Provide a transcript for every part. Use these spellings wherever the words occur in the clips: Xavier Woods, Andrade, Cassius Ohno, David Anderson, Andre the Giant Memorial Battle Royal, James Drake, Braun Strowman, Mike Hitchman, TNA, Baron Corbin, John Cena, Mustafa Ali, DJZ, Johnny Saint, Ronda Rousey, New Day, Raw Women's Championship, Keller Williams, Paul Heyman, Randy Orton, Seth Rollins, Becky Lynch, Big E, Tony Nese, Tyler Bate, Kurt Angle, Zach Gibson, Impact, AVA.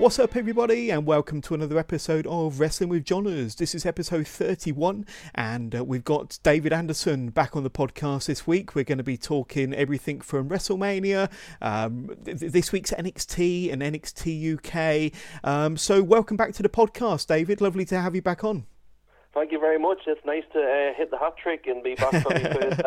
What's up everybody, and welcome to another episode of Wrestling with Johnners. This is episode 31 and we've got David Anderson back on the podcast this week. We're going to be talking everything from WrestleMania, this week's NXT and NXT UK. So welcome back to the podcast, David. Lovely to have you back on. Thank you very much. It's nice to hit the hat trick and be back for the first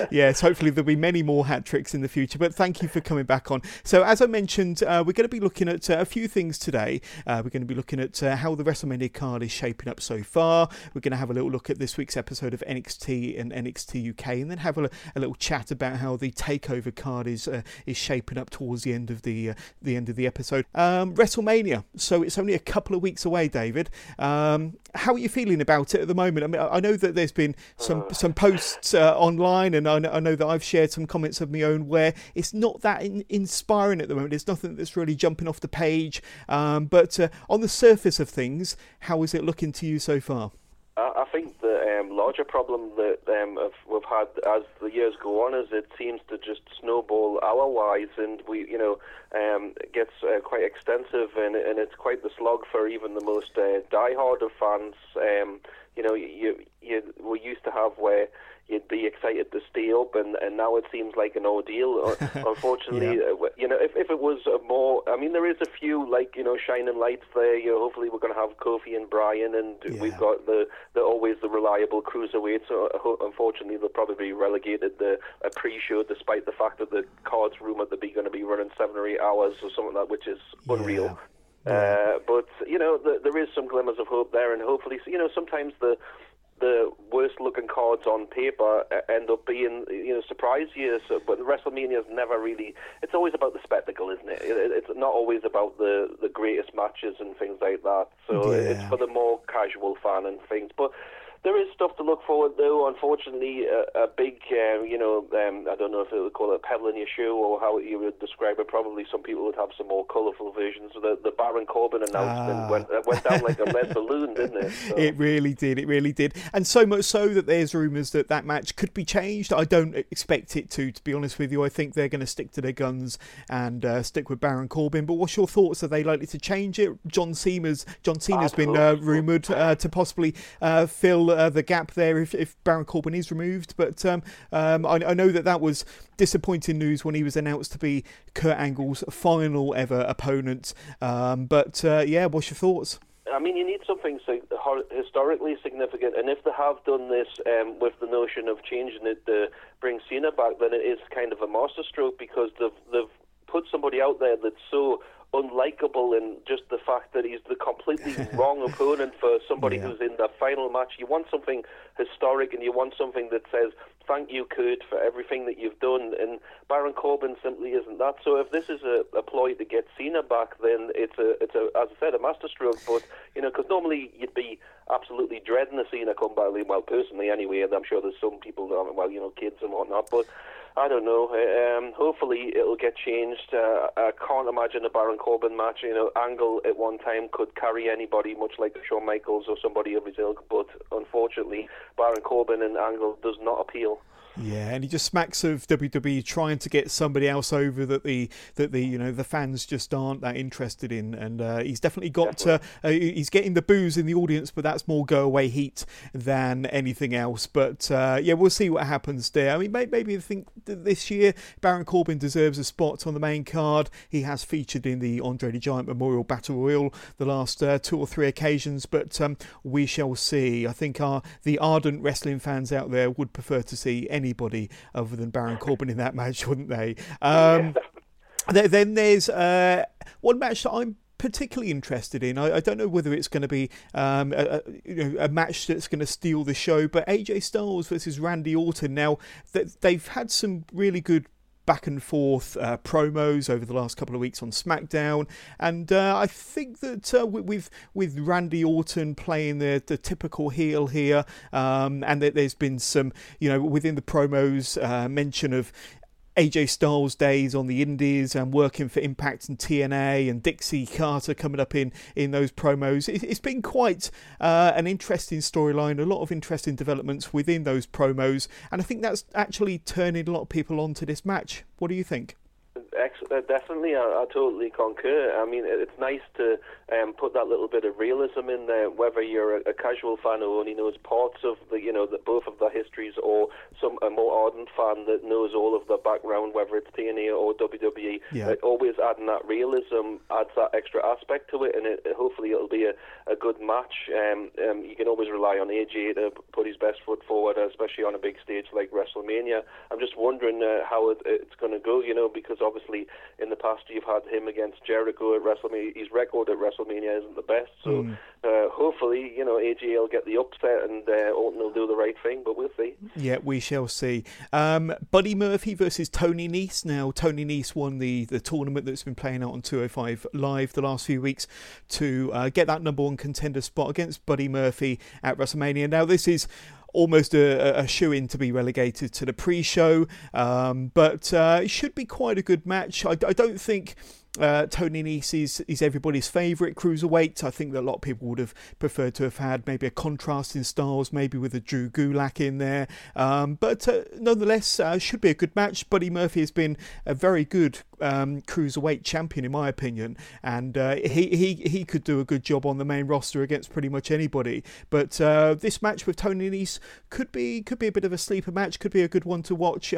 time. Yes, hopefully there'll be many more hat tricks in the future, but thank you for coming back on. So as I mentioned, we're going to be looking at a few things today. We're going to be looking at how the WrestleMania card is shaping up so far. We're going to have a little look at this week's episode of NXT and NXT UK, and then have a little chat about how the takeover card is shaping up towards the end of the end of the episode. WrestleMania. So it's only a couple of weeks away, David. How are you feeling about it at the moment? I mean, I know that there's been some posts online, and I know that I've shared some comments of my own where it's not that inspiring at the moment. There's nothing that's really jumping off the page, but on the surface of things, how is it looking to you so far? I think the larger problem that we've had as the years go on is it seems to just snowball hour-wise, and we, it gets quite extensive, and it's quite the slog for even the most die-hard of fans. We used to have where you'd be excited to stay up, and now it seems like an ordeal. Unfortunately, if it was there is a few shining lights there. Hopefully we're going to have Kofi and Bryan, and we've got the always the reliable cruiserweights. So unfortunately, they'll probably be relegated a pre-show, despite the fact that the card's rumored to be going to be running 7 or 8 hours or something like that, which is unreal. Yeah. But there is some glimmers of hope there, and hopefully, sometimes the worst-looking cards on paper end up being, surprise years. But WrestleMania is never really... It's always about the spectacle, isn't it? It's not always about the greatest matches and things like that. So it's for the more casual fan and things. But there is stuff to look forward to. Unfortunately, a big, I don't know if they would call it a pebble in your shoe or how you would describe it. Probably some people would have some more colourful versions. The Baron Corbin announcement went down like a lead balloon, didn't it? So. It really did. And so much so that there's rumours that match could be changed. I don't expect it to be honest with you. I think they're going to stick to their guns and stick with Baron Corbin. But what's your thoughts? Are they likely to change it? John Cena's been rumoured to possibly fill the gap there if Baron Corbin is removed, but I know that was disappointing news when he was announced to be Kurt Angle's final ever opponent, but what's your thoughts? I mean, you need something historically significant, and if they have done this with the notion of changing it to bring Cena back, then it is kind of a masterstroke, because they've put somebody out there that's so unlikable, and just the fact that he's the completely wrong opponent for somebody who's in their final match. You want something historic, and you want something that says, thank you, Kurt, for everything that you've done, and Baron Corbin simply isn't that. So if this is a ploy to get Cena back, then it's a as I said, a masterstroke, but, because normally you'd be absolutely dreading the Cena come back, well, personally anyway, and I'm sure there's some people that, kids and whatnot, but I don't know. Hopefully it'll get changed. I can't imagine a Baron Corbin match. Angle at one time could carry anybody, much like Shawn Michaels or somebody of his ilk, but unfortunately Baron Corbin and Angle does not appeal. Yeah, and he just smacks of WWE trying to get somebody else over that the fans just aren't that interested in, and he's definitely got he's getting the boos in the audience, but that's more go away heat than anything else. But we'll see what happens there. I mean, maybe I think that this year Baron Corbin deserves a spot on the main card. He has featured in the Andre the Giant Memorial Battle Royal the last 2 or 3 occasions, but we shall see. I think the ardent wrestling fans out there would prefer to see anybody other than Baron Corbin in that match, wouldn't they? Then there's one match that I'm particularly interested in. I don't know whether it's going to be a match that's going to steal the show, but AJ Styles versus Randy Orton. Now, they've had some really good back and forth promos over the last couple of weeks on SmackDown, and I think that with Randy Orton playing the typical heel here, and there's been some within the promos mention of AJ Styles' days on the Indies and working for Impact and TNA, and Dixie Carter coming up in those promos. It's been quite an interesting storyline, a lot of interesting developments within those promos, and I think that's actually turning a lot of people onto this match. What do you think? Definitely, I totally concur. I mean, it's nice to put that little bit of realism in there, whether you're a casual fan who only knows parts of both of their histories, or a more ardent fan that knows all of their background, whether it's TNA or WWE. Yeah. Always adding that realism adds that extra aspect to it, and hopefully it'll be a good match. You can always rely on AJ to put his best foot forward, especially on a big stage like WrestleMania. I'm just wondering how it's going to go, because obviously in the past you've had him against Jericho at WrestleMania. His record at WrestleMania isn't the best, so hopefully AJ will get the upset and Orton will do the right thing, but we'll see. Yeah, we shall see. Buddy Murphy versus Tony Nese. Now, Tony Nese won the tournament that's been playing out on 205 Live the last few weeks to get that number one contender spot against Buddy Murphy at WrestleMania. Now, this is almost a shoo-in to be relegated to the pre-show, but it should be quite a good match. I don't think Tony Nese is everybody's favourite cruiserweight. I think that a lot of people would have preferred to have had maybe a contrast in styles, maybe with a Drew Gulak in there. But nonetheless, should be a good match. Buddy Murphy has been a very good cruiserweight champion, in my opinion, and he could do a good job on the main roster against pretty much anybody. But this match with Tony Nese could be a bit of a sleeper match, could be a good one to watch.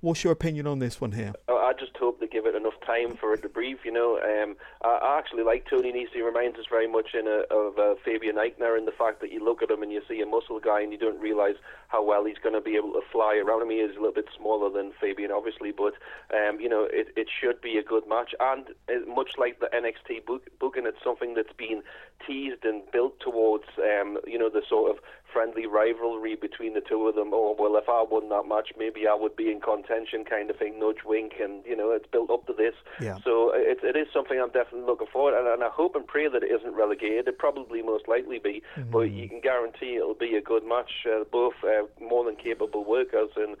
What's your opinion on this one here? I just hope they give it enough time for it to breathe. I actually like Tony Nese. He reminds us very much of Fabian Eichner, in the fact that you look at him and you see a muscle guy and you don't realise how well he's going to be able to fly around him. He is a little bit smaller than Fabian, obviously, but it should be a good match. And much like the NXT booking, it's something that's been teased and built towards, the sort of friendly rivalry between the two of them. Oh, well, if I won that match, maybe I would be in contention, kind of thing, nudge, wink, and, it's built up to this. Yeah. So it is something I'm definitely looking forward to, and I hope and pray that it isn't relegated. It probably most likely be, but you can guarantee it'll be a good match. Both more than capable workers, and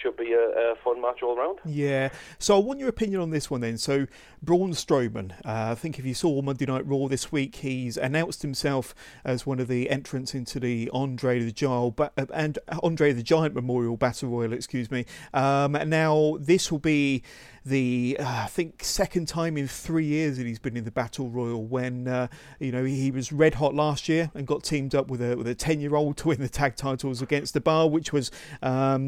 should be a fun match all round. Yeah. So I want your opinion on this one then. So Braun Strowman, I think if you saw Monday Night Raw this week, he's announced himself as one of the entrants into the Andre the Giant Memorial Battle Royal, now this will be the second time in 3 years that he's been in the Battle Royal, when he was red hot last year and got teamed up with a 10-year-old to win the tag titles against The Bar, which was a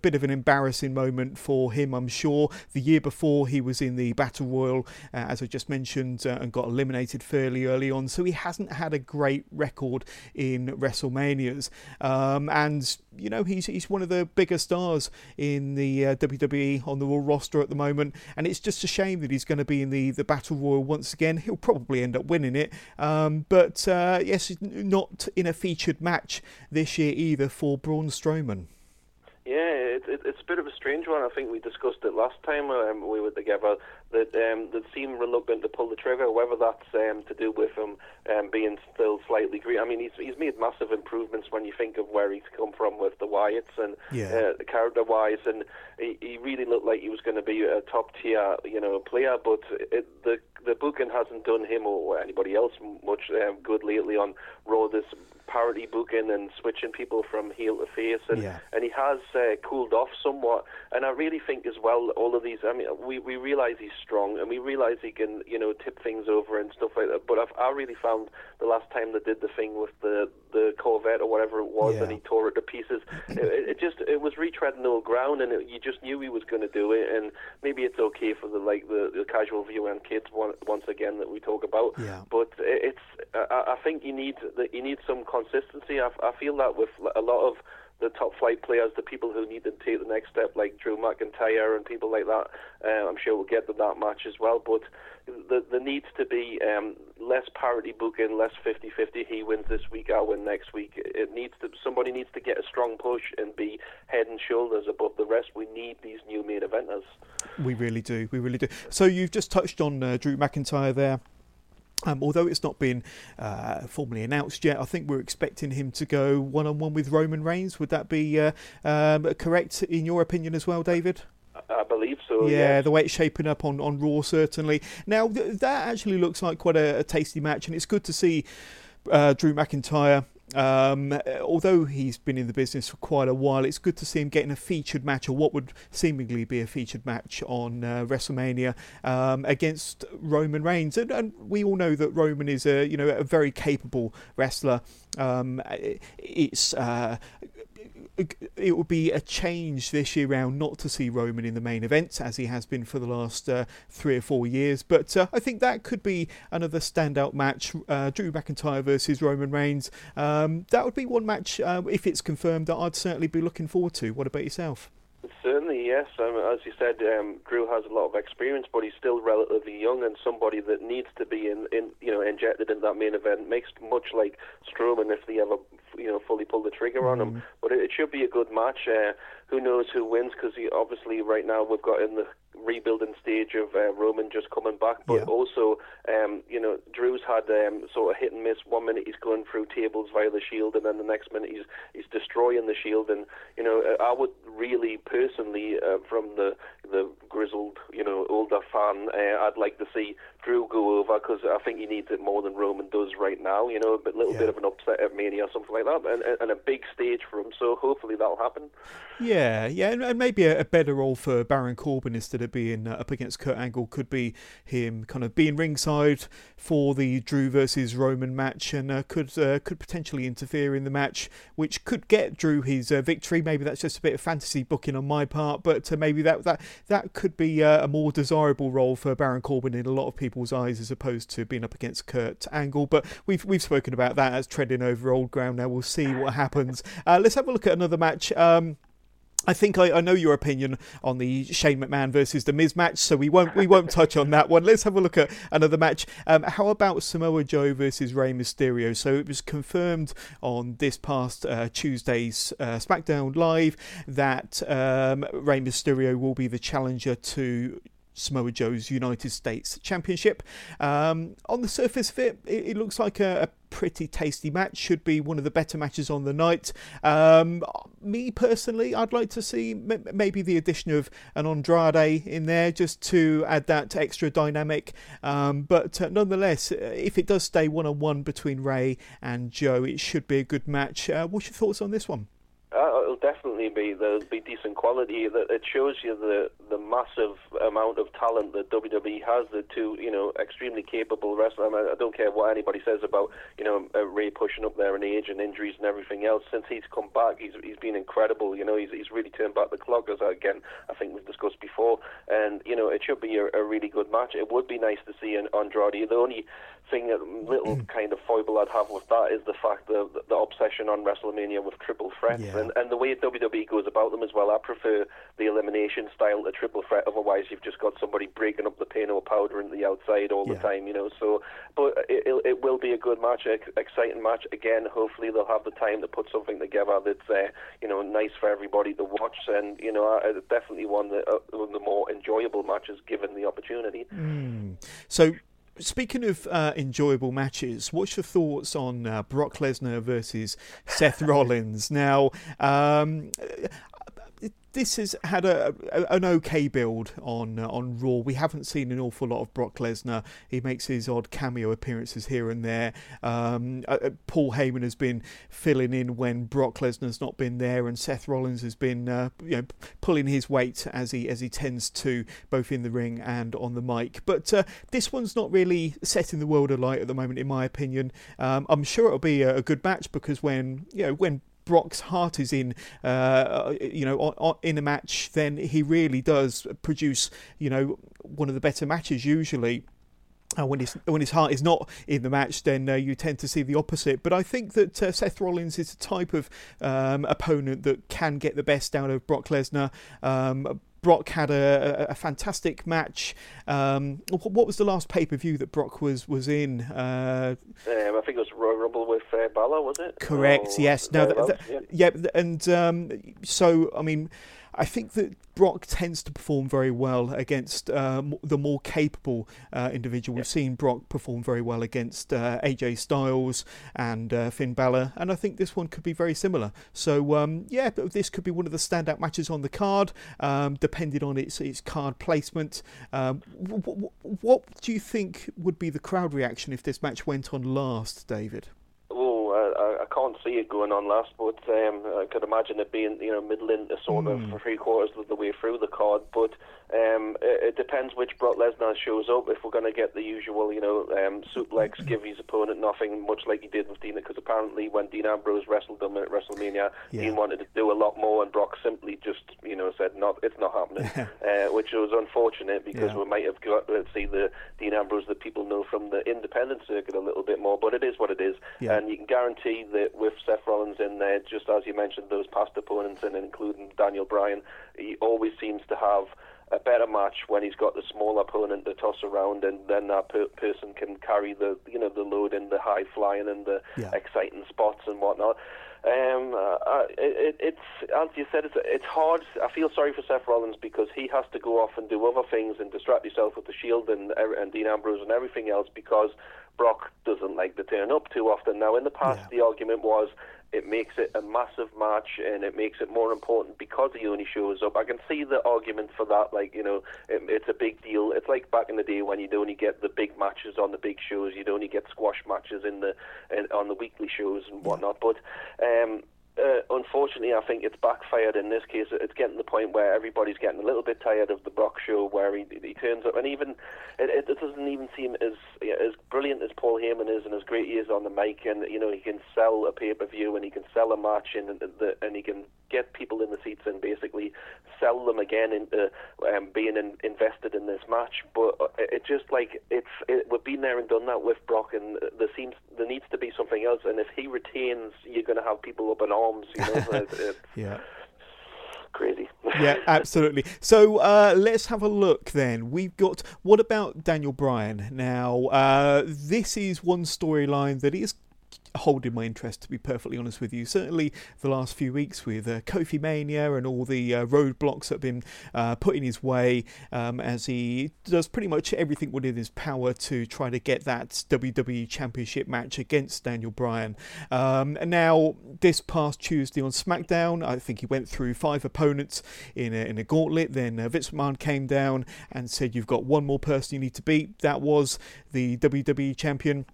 bit of an embarrassing moment for him, I'm sure. The year before, he was in the Battle Royal, as I just mentioned, and got eliminated fairly early on, so he hasn't had a great record in WrestleManias, and he's one of the bigger stars in the WWE on the Raw roster at the moment, and it's just a shame that he's going to be in the Battle Royal once again. He'll probably end up winning it, but yes, not in a featured match this year either for Braun Strowman. Yeah, it's a bit of a strange one. I think we discussed it last time we were together, that they seem reluctant to pull the trigger, whether that's to do with him being still slightly green. I mean, he's made massive improvements when you think of where he's come from with the Wyatts and character-wise, and he really looked like he was going to be a top-tier player, but the booking hasn't done him or anybody else much good lately on Raw, this parody booking and switching people from heel to face, and he has cooled off somewhat. And I really think as well, all of these, I mean, we realise he's strong and we realise he can tip things over and stuff like that, but I really found the last time they did the thing with the Corvette or whatever it was, and he tore it to pieces, it was retreading old ground, and you just knew he was going to do it. And maybe it's okay for the casual viewer and kids once again that we talk about, but I think you need some consistency. I feel that with a lot of the top flight players, the people who need to take the next step, like Drew McIntyre and people like that, I'm sure we'll get to that match as well, but there needs to be less parody booking, less 50-50, he wins this week, I win next week. Somebody needs to get a strong push and be head and shoulders above the rest. We need these new main eventers. We really do. So you've just touched on Drew McIntyre there. Although it's not been formally announced yet, I think we're expecting him to go one-on-one with Roman Reigns. Would that be correct in your opinion as well, David? I believe so. Yeah, the way it's shaping up on Raw, certainly. Now, that actually looks like quite a tasty match, and it's good to see Drew McIntyre Although he's been in the business for quite a while, it's good to see him getting a featured match, or what would seemingly be a featured match on WrestleMania, against Roman Reigns. And we all know that Roman is a very capable wrestler. It would be a change this year round not to see Roman in the main event, as he has been for the last 3 or 4 years. But I think that could be another standout match, Drew McIntyre versus Roman Reigns. That would be one match, if it's confirmed, that I'd certainly be looking forward to. What about yourself? Certainly, yes. As you said, Drew has a lot of experience, but he's still relatively young, and somebody that needs to be injected into that main event, makes much like Strowman if they ever fully pull the trigger on him. But it should be a good match. Who knows who wins? Because obviously, right now we've got in the rebuilding stage of Roman just coming back, but also Drew's had sort of hit and miss. 1 minute he's going through tables via the Shield, and then the next minute he's destroying the Shield. And I would really personally, from the grizzled older fan, I'd like to see Drew go over, because I think he needs it more than Roman does right now. But a little bit of an upset at Mania or something like that, and a big stage for him. So hopefully that'll happen. Yeah, and maybe a better role for Baron Corbin instead of being up against Kurt Angle could be him kind of being ringside for the Drew versus Roman match, and could potentially interfere in the match, which could get Drew his victory. Maybe that's just a bit of fantasy booking on my part, but maybe that could be a more desirable role for Baron Corbin in a lot of people's eyes, as opposed to being up against Kurt Angle. But we've spoken about that as treading over old ground. Now we'll see what happens. Let's have a look at another match. I think I know your opinion on the Shane McMahon versus The Miz match, so we won't touch on that one. Let's have a look at another match. How about Samoa Joe versus Rey Mysterio? So it was confirmed on this past Tuesday's SmackDown Live that Rey Mysterio will be the challenger to Samoa Joe's United States Championship. On the surface of it looks like a pretty tasty match. Should be one of the better matches on the night. Me personally, I'd like to see maybe the addition of an Andrade in there, just to add that extra dynamic. But nonetheless, if it does stay one-on-one between Rey and Joe, it should be a good match. What's your thoughts on this one? It'll definitely be decent quality. That it shows you the massive amount of talent that WWE has. The two, extremely capable wrestlers. I don't care what anybody says about Rey pushing up there in age and injuries and everything else. Since he's come back, he's been incredible. He's really turned back the clock, as again I think we've discussed before. And it should be a really good match. It would be nice to see an Andrade. The only thing, a little kind of foible I'd have with that is the fact that the obsession on WrestleMania with triple threats. Yeah. And the way WWE goes about them as well, I prefer the elimination style to triple threat. Otherwise, you've just got somebody breaking up the Pinot Powder into the outside all the time, So, but it will be a good match, exciting match. Again, hopefully they'll have the time to put something together that's nice for everybody to watch. And definitely one of the more enjoyable matches given the opportunity. So, speaking of enjoyable matches, what's your thoughts on Brock Lesnar versus Seth Rollins? Now, this has had an okay build on Raw. We haven't seen an awful lot of Brock Lesnar. He makes his odd cameo appearances here and there. Paul Heyman has been filling in when Brock Lesnar's not been there, and Seth Rollins has been pulling his weight as he tends to, both in the ring and on the mic. But this one's not really setting the world alight at the moment, in my opinion. I'm sure it'll be a good match, because when Brock's heart is in in a match, then he really does produce one of the better matches usually. When his heart is not in the match, then you tend to see the opposite. But I think that Seth Rollins is the type of opponent that can get the best out of Brock Lesnar. Brock had a fantastic match. What was the last pay-per-view that Brock was in? I think it was Royal Rumble with Balor, was it? Correct, yes. No, and so, I mean, I think that Brock tends to perform very well against the more capable individual. We've seen Brock perform very well against AJ Styles and Finn Balor, and I think this one could be very similar. So, this could be one of the standout matches on the card, depending on its card placement. What do you think would be the crowd reaction if this match went on last, David? I can't see it going on last, but I could imagine it being, middling to sort of 3/4 of the way through the card. But it depends which Brock Lesnar shows up. If we're going to get the usual, suplex, give his opponent nothing, much like he did with Dean, because apparently when Dean Ambrose wrestled him at WrestleMania, Dean wanted to do a lot more, and Brock simply just, said, "No, it's not happening," which was unfortunate because we might have got to see the Dean Ambrose that people know from the independent circuit a little bit more. But it is what it is, and you can guarantee that with Seth Rollins in there, just as you mentioned, those past opponents, and including Daniel Bryan, he always seems to have a better match when he's got the small opponent to toss around, and then that person can carry the the load and the high flying and the exciting spots and whatnot. It's as you said, it's hard. I feel sorry for Seth Rollins because he has to go off and do other things and distract himself with the Shield and Dean Ambrose and everything else because Brock doesn't like to turn up too often. Now, in the past, the argument was it makes it a massive match and it makes it more important because he only shows up. I can see the argument for that. It's a big deal. It's like back in the day when you'd only get the big matches on the big shows. You'd only get squash matches on the weekly shows and whatnot. But unfortunately, I think it's backfired in this case. It's getting to the point where everybody's getting a little bit tired of the Brock show, where he turns up, and even it doesn't even seem as brilliant as Paul Heyman is and as great he is on the mic. And he can sell a pay-per-view and he can sell a match and he can get people in the seats and basically sell them again into being invested in this match. But we've been there and done that with Brock, and there needs to be something else. And if he retains, you're going to have people up in arms. Yeah, crazy. Yeah, absolutely. So let's have a look then. We've got, what about Daniel Bryan? Now, this is one storyline that is holding my interest, to be perfectly honest with you. Certainly the last few weeks with Kofi Mania and all the roadblocks that have been put in his way, as he does pretty much everything within his power to try to get that WWE Championship match against Daniel Bryan. And now, this past Tuesday on SmackDown, I think he went through 5 opponents in a gauntlet. Then Vince McMahon came down and said, "You've got one more person you need to beat." That was the WWE Champion.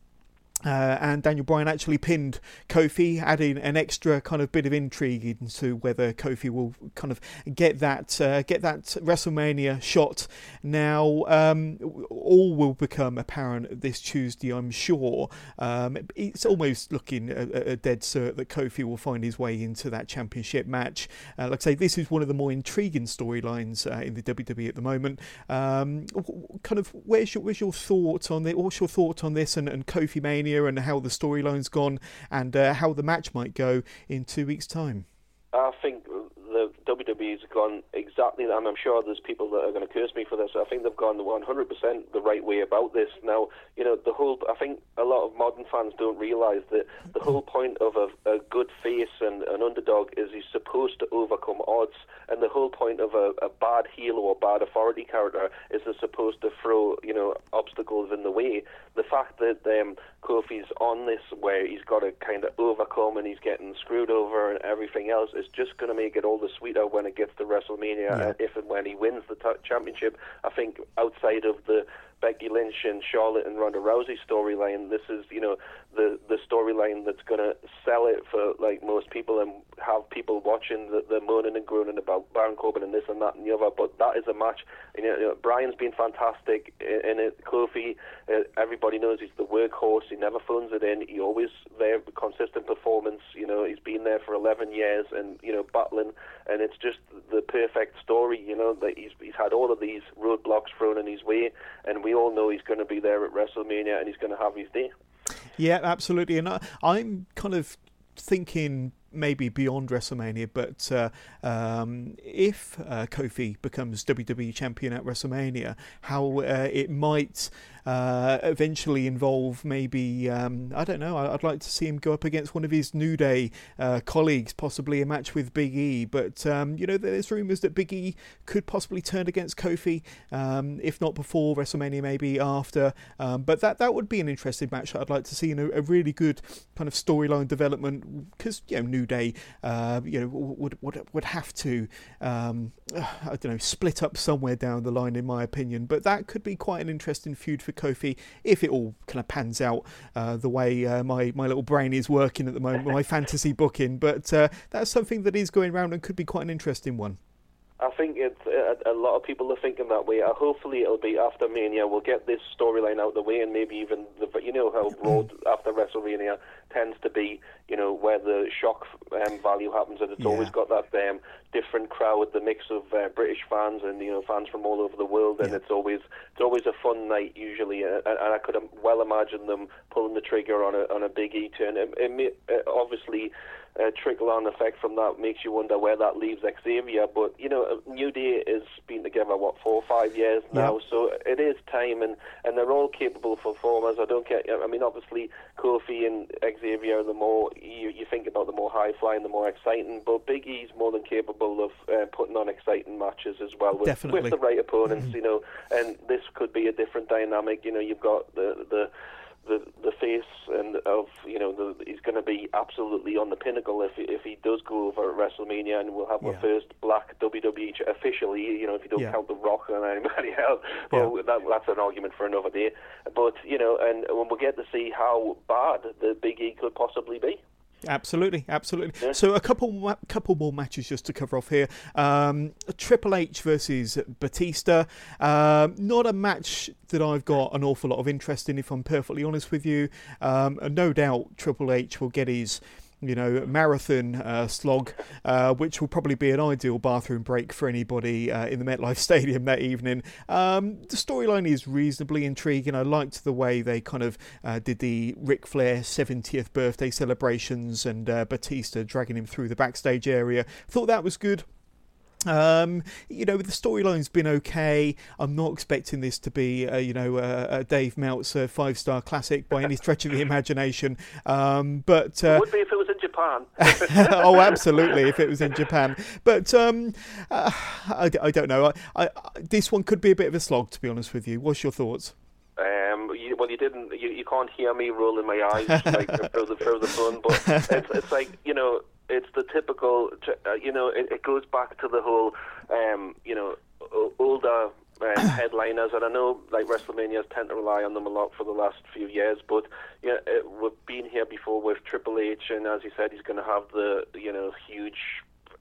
And Daniel Bryan actually pinned Kofi, adding an extra kind of bit of intrigue into whether Kofi will kind of get that WrestleMania shot. Now, all will become apparent this Tuesday, I'm sure. It's almost looking a dead cert that Kofi will find his way into that championship match. Like I say, this is one of the more intriguing storylines in the WWE at the moment. Where's your thought on it? What's your thought on this and Kofi Mania? And how the storyline's gone, and how the match might go in 2 weeks' time. I think the WWE's gone exactly, and I'm sure there's people that are going to curse me for this. I think they've gone 100% the right way about this. Now, I think a lot of modern fans don't realise that the whole point of a good face and an underdog is he's supposed to overcome odds, and the whole point of a bad heel or bad authority character is they're supposed to throw, obstacles in the way. The fact that Kofi's on this, where he's got to kind of overcome and he's getting screwed over and everything else, is just going to make it all the sweeter when it gets to WrestleMania, if and when he wins the championship. I think outside of the Becky Lynch and Charlotte and Ronda Rousey storyline, this is, the storyline that's going to sell it for most people and have people watching the moaning and groaning about Baron Corbin and this and that and the other. But that is a match. Bryan's been fantastic in it. Kofi, everybody knows he's the workhorse. He never phones it in. He always there, consistent performance. He's been there for 11 years and, battling. And it's just the perfect story, that he's had all of these roadblocks thrown in his way. And we all know he's going to be there at WrestleMania and he's going to have his day. Yeah, absolutely. And I'm kind of thinking maybe beyond WrestleMania, but if Kofi becomes WWE champion at WrestleMania, how it might eventually involve maybe, I don't know, I'd like to see him go up against one of his New Day colleagues, possibly a match with Big E. But, there's rumours that Big E could possibly turn against Kofi, if not before WrestleMania, maybe after. But that would be an interesting match that I'd like to see, in a really good kind of storyline development, because, New New Day, would have to, split up somewhere down the line, in my opinion. But that could be quite an interesting feud for Kofi if it all kind of pans out the way my little brain is working at the moment, my fantasy booking. But that's something that is going around and could be quite an interesting one. I think it's a lot of people are thinking that way. Hopefully it'll be after Mania. We'll get this storyline out the way, and maybe even, you know how Road after WrestleMania tends to be, you know, where the shock value happens, and it's always got that different crowd, the mix of British fans and, you know, fans from all over the world, and it's always a fun night usually, and I could well imagine them pulling the trigger on a Big E turn. It obviously, trickle-on effect from that makes you wonder where that leaves Xavier, but you know, New Day has been together, 4 or 5 years now, so it is time, and they're all capable performers. Obviously Kofi and Xavier, the more you think about, the more high-flying, the more exciting, but Big E's more than capable of putting on exciting matches as well with the right opponents, you know, and this could be a different dynamic. You know, you've got the face and of, you know, he's going to be absolutely on the pinnacle if he does go over at WrestleMania, and we'll have the first black WWE officially, you know, if you don't count The Rock and anybody else, but that's an argument for another day. But, you know, and we'll get to see how bad the Big E could possibly be. Absolutely. Yeah. So a couple more matches just to cover off here. Triple H versus Batista. Not a match that I've got an awful lot of interest in, if I'm perfectly honest with you. And no doubt Triple H will get his, you know, marathon slog, which will probably be an ideal bathroom break for anybody in the MetLife Stadium that evening. The storyline is reasonably intriguing. I liked the way they kind of did the Ric Flair 70th birthday celebrations and Batista dragging him through the backstage area. Thought that was good. The storyline's been okay. I'm not expecting this to be a Dave Meltzer 5-star classic by any stretch of the imagination, but it would be if it was in Japan. Oh, absolutely, if it was in Japan. But I don't know, I this one could be a bit of a slog, to be honest with you. What's your thoughts? You can't hear me rolling my eyes like through the phone, but it's like, you know, it's the typical, you know, it goes back to the whole, older headliners, and I know like WrestleManias tend to rely on them a lot for the last few years, but yeah, we've been here before with Triple H, and as you said, he's going to have the, you know, huge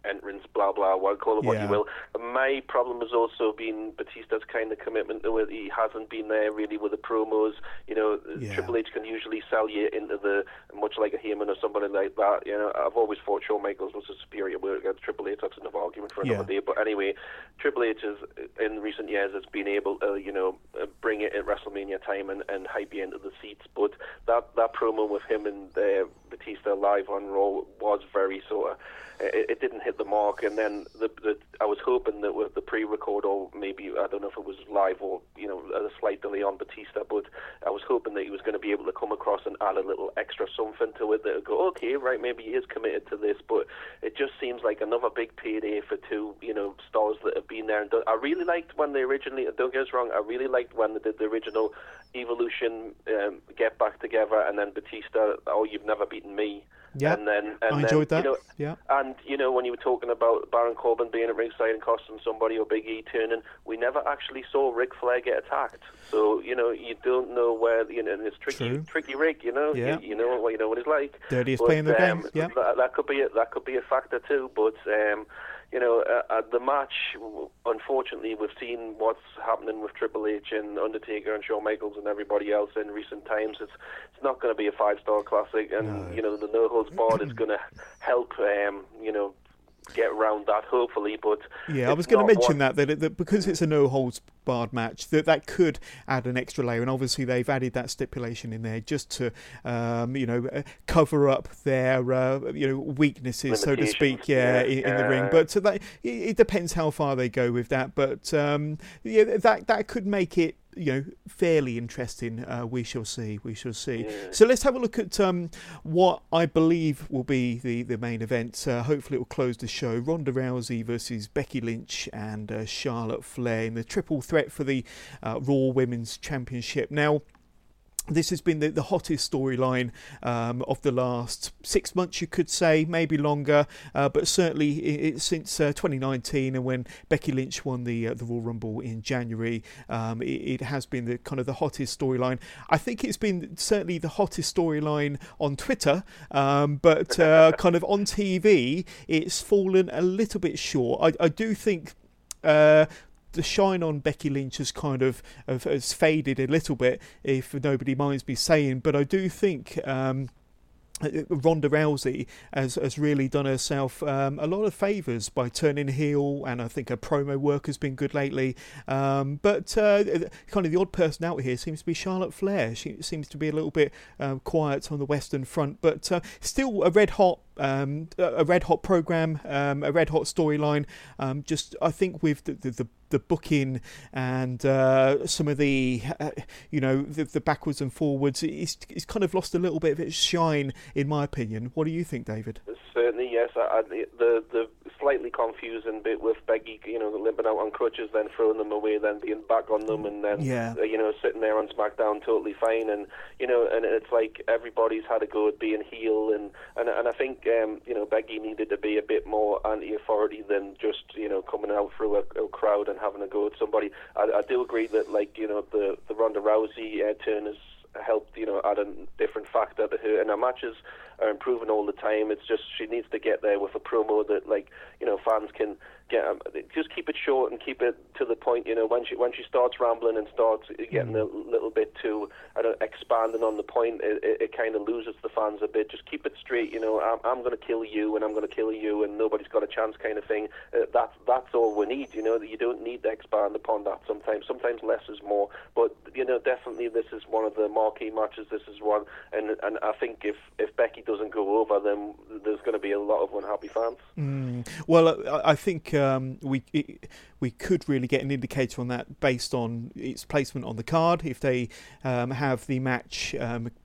entrance, blah blah, well, call it what you will. My problem has also been Batista's kind of commitment to it. He hasn't been there really with the promos. You know, Triple H can usually sell you into the, much like a Heyman or somebody like that. You know, I've always thought Shawn Michaels was a superior worker against Triple H. That's another argument for another day. But anyway, Triple H is, in recent years, has been able to, you know, bring it at WrestleMania time and hype you into the seats. But that promo with him and Batista live on Raw was very sort of, it didn't hit the mark, and then I was hoping that with the pre-record, or maybe I don't know if it was live or, you know, a slight delay on Batista, but I was hoping that he was going to be able to come across and add a little extra something to it that would go, okay, right, maybe he is committed to this, but it just seems like another big payday for two, you know, stars that have been there. And I really liked when they originally, don't get us wrong, I really liked when they did the original Evolution get back together, and then Batista, oh, you've never beaten me. Yeah, and then, I enjoyed that. You know, and you know, when you were talking about Baron Corbin being at ringside and costing somebody, or Big E turning, we never actually saw Ric Flair get attacked. So you know, you don't know where, you know, and it's tricky Ric. You know, you know what he's like. Dirtiest playing the game. Yeah, that could be it. That could be a factor too. But you know, the match, unfortunately, we've seen what's happening with Triple H and Undertaker and Shawn Michaels and everybody else in recent times. It's not going to be a 5-star classic, and you know, the no holds barred is going to help you know, get around that, hopefully. But yeah, I was going to mention that because it's a no holds barred match, that could add an extra layer, and obviously they've added that stipulation in there just to cover up their weaknesses, so to speak, in the ring. But so that it depends how far they go with that, but that could make it, you know, fairly interesting. We shall see. Yeah. So let's have a look at what I believe will be the main event. Hopefully it will close the show. Ronda Rousey versus Becky Lynch and Charlotte Flair in the triple threat for the Raw Women's Championship. Now, this has been the hottest storyline of the last 6 months, you could say, maybe longer, but certainly since 2019, and when Becky Lynch won the Royal Rumble in January, it has been the kind of the hottest storyline. I think it's been certainly the hottest storyline on Twitter, but kind of on TV, it's fallen a little bit short. I do think the shine on Becky Lynch has kind of has faded a little bit, if nobody minds me saying, but I do think Ronda Rousey has really done herself a lot of favours by turning heel, and I think her promo work has been good lately. But kind of the odd person out here seems to be Charlotte Flair. She seems to be a little bit quiet on the Western front, but still a red hot program, a red hot storyline. Just I think with the booking and some of the the backwards and forwards, it's kind of lost a little bit of its shine, in my opinion. What do you think, David? Certainly, yes. The slightly confusing bit with Becky, limping out on crutches, then throwing them away, then being back on them, and then sitting there on SmackDown totally fine, and and it's like everybody's had a go at being heel, and I think Becky needed to be a bit more anti-authority than just coming out through a crowd and having a go at somebody. I do agree that the Ronda Rousey turn has helped add a different factor to her, and her matches are improving all the time. It's just she needs to get there with a promo that fans can get. Just keep it short and keep it to the point. When she starts rambling and starts getting a little bit too expanding on the point, it kind of loses the fans a bit. Just keep it straight. I'm going to kill you, and I'm going to kill you, and nobody's got a chance, kind of thing. That's all we need. You don't need to expand upon that. Sometimes less is more. But definitely this is one of the marquee matches. This is one, and I think if Becky doesn't go over, then there's going to be a lot of unhappy fans. Well, I think we could really get an indicator on that based on its placement on the card. If they have the match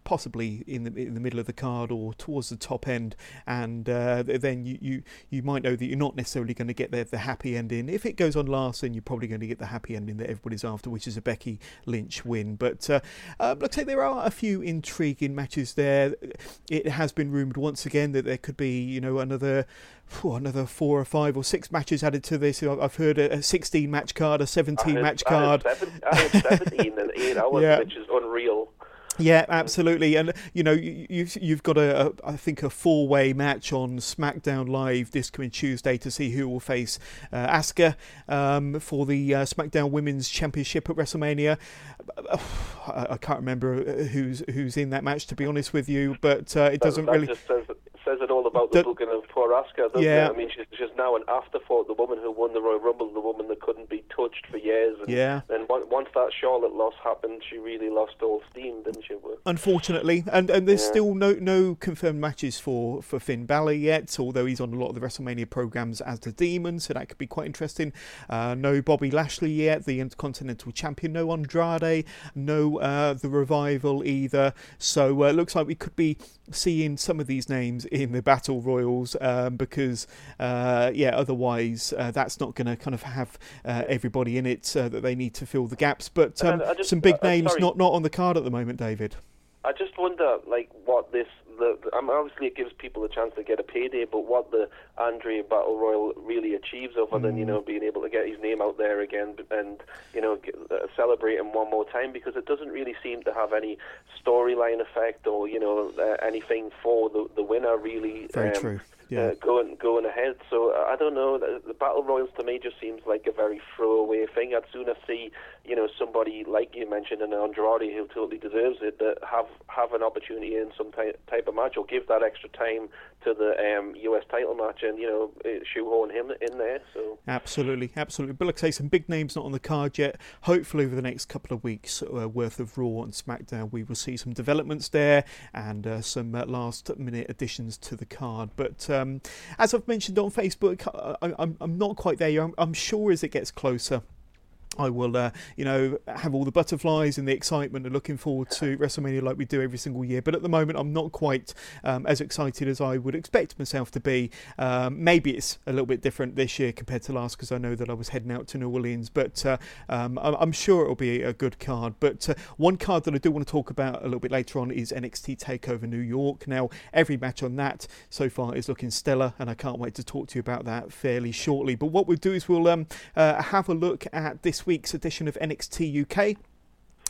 possibly in the middle of the card or towards the top end, and then you might know that you're not necessarily going to get the happy ending. If it goes on last, then you're probably going to get the happy ending that everybody's after, which is a Becky Lynch win. But looks like there are a few intriguing matches there. It has been rumoured once again that there could be another 4 or 5 or 6 matches added to this. I've heard a 16 match card, a 17 match card. I had 17 in 8 hours, which is unreal. Yeah, absolutely, and you've got a 4-way match on SmackDown Live this coming Tuesday to see who will face Asuka for the SmackDown Women's Championship at WrestleMania. I can't remember who's in that match, to be honest with you, but it doesn't really. Says it all about the booking of poor Asuka, doesn't it? I mean, she's now an afterthought, the woman who won the Royal Rumble, the woman that couldn't be touched for years. And once that Charlotte loss happened, she really lost all steam, didn't she? Unfortunately. And there's still no confirmed matches for Finn Balor yet, although he's on a lot of the WrestleMania programmes as the Demon, so that could be quite interesting. No Bobby Lashley yet, the Intercontinental Champion. No Andrade. No The Revival either. So it looks like we could be seeing some of these names in the Battle Royals, because otherwise that's not going to kind of have everybody in it that they need to fill the gaps. But some big names not on the card at the moment, David. I just wonder, what this. Obviously, it gives people a chance to get a payday, but what the Andre Battle Royal really achieves other than being able to get his name out there again and celebrate him one more time, because it doesn't really seem to have any storyline effect or anything for the winner really. Very true. Yeah. Going ahead. So I don't know. The Battle Royals to me just seems like a very throwaway thing. I'd sooner see somebody like you mentioned, an Andrade who totally deserves it, that have an opportunity in some type of match, or give that extra time to the US title match and shoehorn him in there. So absolutely. But like I say, some big names not on the card yet. Hopefully over the next couple of weeks worth of Raw and SmackDown, we will see some developments there and some last minute additions to the card. But as I've mentioned on Facebook, I'm not quite there. I'm sure as it gets closer, I will, have all the butterflies and the excitement and looking forward to WrestleMania like we do every single year. But at the moment, I'm not quite as excited as I would expect myself to be. Maybe it's a little bit different this year compared to last, because I know that I was heading out to New Orleans. But I'm sure it'll be a good card. But one card that I do want to talk about a little bit later on is NXT TakeOver New York. Now, every match on that so far is looking stellar, and I can't wait to talk to you about that fairly shortly. But what we'll do is we'll have a look at this week's edition of NXT UK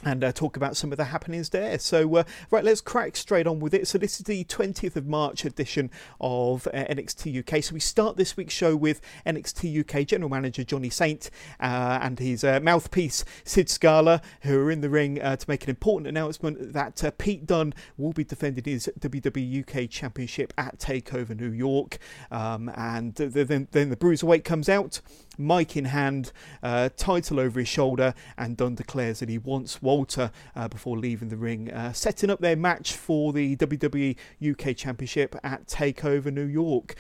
and talk about some of the happenings there. So right, let's crack straight on with it. So this is the 20th of March edition of NXT UK. So we start this week's show with NXT UK General Manager Johnny Saint and his mouthpiece Sid Scala, who are in the ring to make an important announcement that Pete Dunne will be defending his WWE UK Championship at TakeOver New York. And then the Bruiserweight comes out, mic in hand, title over his shoulder, and Dunne declares that he wants Walter before leaving the ring, setting up their match for the WWE UK Championship at TakeOver New York.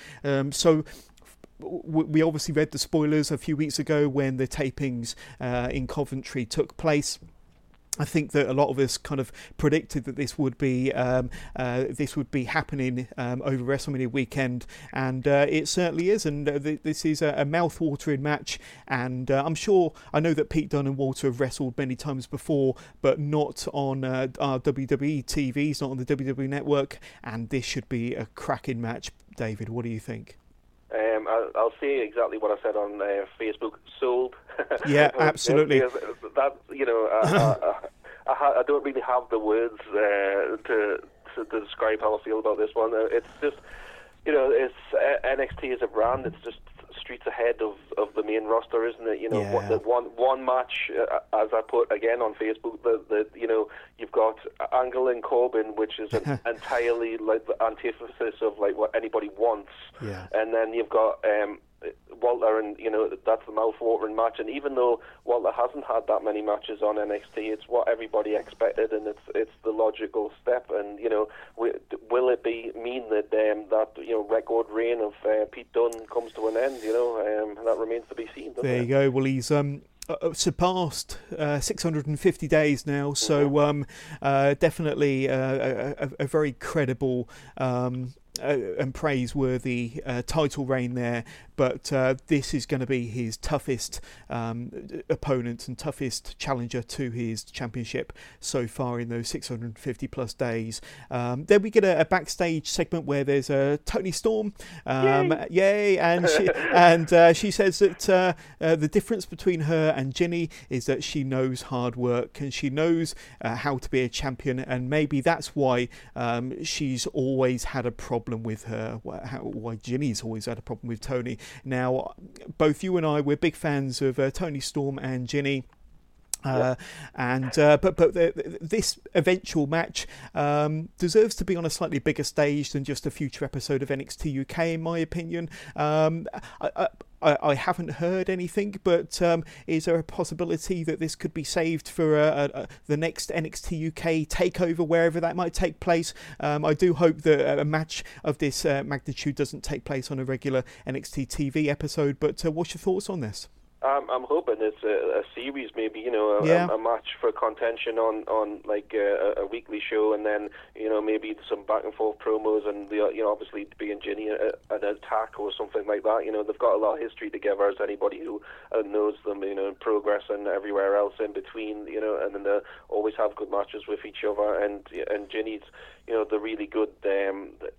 So we obviously read the spoilers a few weeks ago when the tapings in Coventry took place. I think that a lot of us kind of predicted that this would be happening over WrestleMania weekend, and it certainly is. And this is a mouth-watering match, and I know that Pete Dunne and Walter have wrestled many times before, but not on our WWE TVs, not on the WWE Network. And this should be a cracking match. David, what do you think? I'll say exactly what I said on Facebook. Sold. Yeah, absolutely. That, I don't really have the words to describe how I feel about this one. It's just, it's NXT as a brand. It's just streets ahead of the main roster, isn't it? What the one match, as I put again on Facebook, you've got Angle and Corbin, which is entirely like the antithesis of like what anybody wants, and then you've got Walter, and that's the mouth-watering match. And even though Walter hasn't had that many matches on NXT, it's what everybody expected, and it's the logical step. And will it be mean that record reign of Pete Dunne comes to an end? That remains to be seen. There you go. Well, he's surpassed 650 days now, so definitely a very credible and praiseworthy title reign there. But this is going to be his toughest opponent and toughest challenger to his championship so far in those 650 plus days. Then we get a backstage segment where there's a Toni Storm. Yay! And she says that the difference between her and Jinny is that she knows hard work and she knows how to be a champion, and maybe that's why she's always had a problem with her. Why Jinny's always had a problem with Toni. Now, both you and I, we're big fans of Toni Storm and Jinny. But this eventual match deserves to be on a slightly bigger stage than just a future episode of NXT UK, in my opinion. I haven't heard anything, but is there a possibility that this could be saved for the next NXT UK takeover, wherever that might take place? I do hope that a match of this magnitude doesn't take place on a regular NXT TV episode, but what's your thoughts on this? I'm hoping it's a series, maybe a match for contention on like a weekly show, and then maybe some back and forth promos, and obviously being Jinny an attack or something like that. They've got a lot of history together, as anybody who knows them, Progress and everywhere else in between, and then they always have good matches with each other, and Jinny's the really good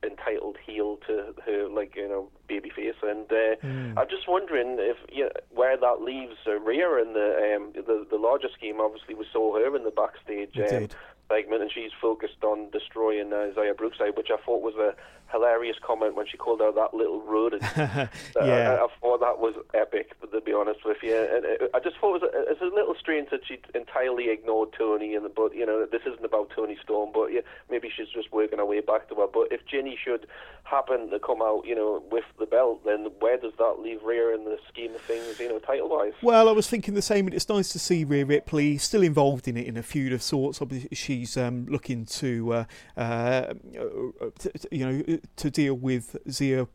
entitled heel to her babyface, and I'm just wondering if where that leaves Rhea in the larger scheme. Obviously, we saw her in the backstage segment, and she's focused on destroying Xia Brookside, which I thought was a hilarious comment when she called her that little rodent. I thought that was epic, to be honest with you. And I just thought it's a little strange that she entirely ignored Toni, but this isn't about Toni Storm, but maybe she's just working her way back to her. But if Jinny should happen to come out, with the belt, then where does that leave Rhea in the scheme of things, title-wise? Well, I was thinking the same, and it's nice to see Rhea Ripley still involved in a feud of sorts. Obviously, she she's looking to, to deal with Xia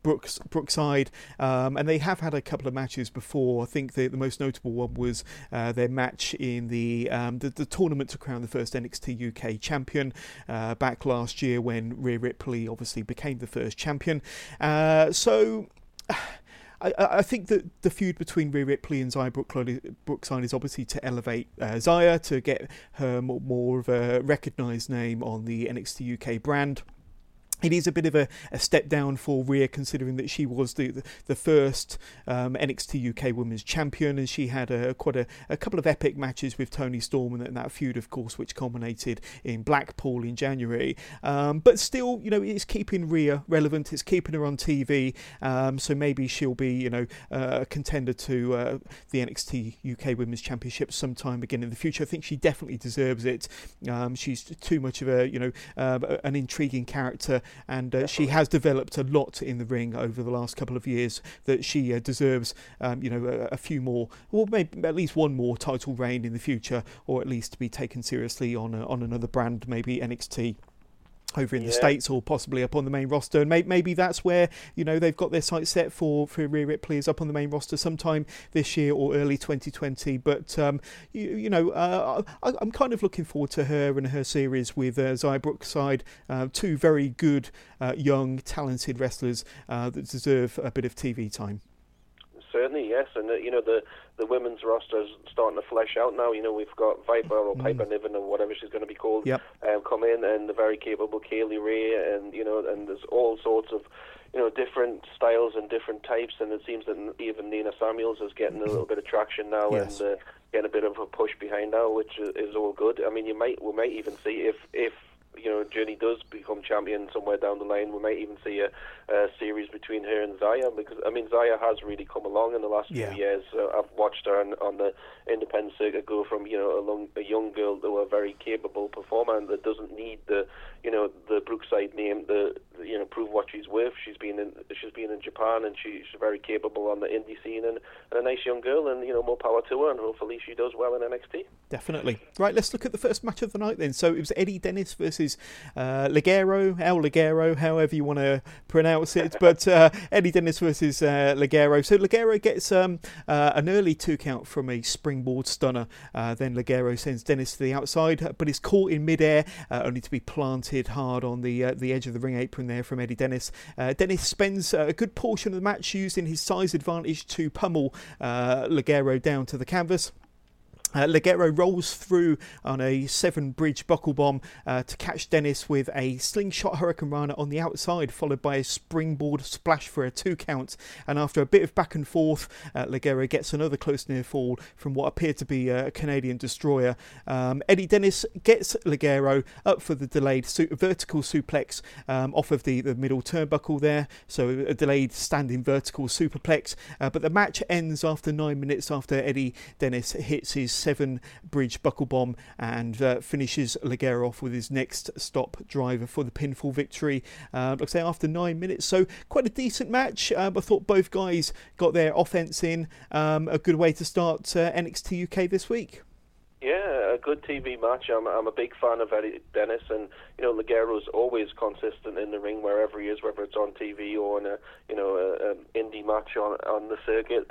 Brookside. And they have had a couple of matches before. I think the most notable one was their match in the tournament to crown the first NXT UK champion back last year, when Rhea Ripley obviously became the first champion. So I think that the feud between Rhea Ripley and Xia Brookside is obviously to elevate Xia, to get her more of a recognised name on the NXT UK brand. It is a bit of a step down for Rhea, considering that she was the first NXT UK Women's Champion, and she had quite a couple of epic matches with Toni Storm, and that feud, of course, which culminated in Blackpool in January. But still, it's keeping Rhea relevant. It's keeping her on TV. So maybe she'll be, a contender to the NXT UK Women's Championship sometime again in the future. I think she definitely deserves it. She's too much of an intriguing character. And she has developed a lot in the ring over the last couple of years, that she deserves, a few more, or maybe at least one more title reign in the future, or at least to be taken seriously on another brand, maybe NXT over in the States, or possibly up on the main roster. And maybe that's where, they've got their sights set for Rhea Ripley, is up on the main roster sometime this year or early 2020. But, I'm kind of looking forward to her and her series with Xia Brookside, two very good, young, talented wrestlers that deserve a bit of TV time. Certainly, yes. And, the women's roster is starting to flesh out now. We've got Viper or Piper Niven, or whatever she's going to be called, come in, and the very capable Kaylee Ray, and, and there's all sorts of, different styles and different types, and it seems that even Nina Samuels is getting a little bit of traction now, and getting a bit of a push behind now, which is all good. I mean, we might even see if Jinny does become champion somewhere down the line, we might even see a series between her and Xia, because Xia has really come along in the last few years. I've watched her on the independent circuit go from a young girl to a very capable performer, and that doesn't need the Brookside name to prove what she's worth. She's been in Japan, and she's very capable on the indie scene, and a nice young girl, and more power to her, and hopefully she does well in NXT. Definitely. Right, let's look at the first match of the night then. So it was Eddie Dennis versus El Ligero, however you want to pronounce it, but Eddie Dennis versus Ligero. So Ligero gets an early 2 count from a springboard stunner, then Ligero sends Dennis to the outside, but is caught in midair, only to be planted hard on the edge of the ring apron there from Eddie Dennis. Dennis spends a good portion of the match using his size advantage to pummel Ligero down to the canvas. Ligero rolls through on a 7-bridge buckle bomb to catch Dennis with a slingshot Hurricane Rana on the outside, followed by a springboard splash for a 2 count. And after a bit of back and forth, Ligero gets another close near fall from what appeared to be a Canadian destroyer. Eddie Dennis gets Ligero up for the delayed vertical suplex off of the middle turnbuckle there. So a delayed standing vertical superplex. But the match ends after 9 minutes, after Eddie Dennis hits his 7-bridge buckle bomb and finishes Ligero off with his next stop driver for the pinfall victory, like I say, after 9 minutes. So quite a decent match. I thought both guys got their offense in. A good way to start NXT UK this week. Yeah, a good TV match. I'm a big fan of Eddie Dennis, and Ligero's always consistent in the ring wherever he is, whether it's on TV or in a indie match on the circuit.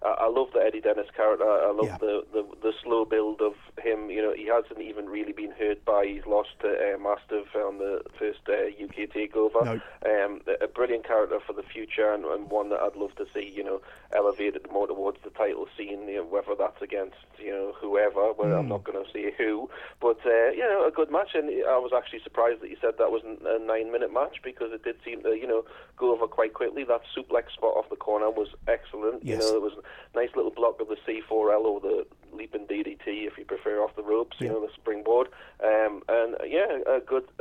I love the Eddie Dennis character. I love the slow build of him. He hasn't even really been hurt by his loss to Mastiff on the first UK takeover. No. A brilliant character for the future, and one that I'd love to see, elevated more towards the title scene, whether that's against, whoever. Well, I'm not going to say who. But, a good match. And I was actually surprised that you said that was a 9-minute match, because it did seem to, go over quite quickly. That suplex spot off the corner was excellent. Yes. It was nice little block of the C4L, or the leaping DDT, if you prefer, off the ropes, the springboard. A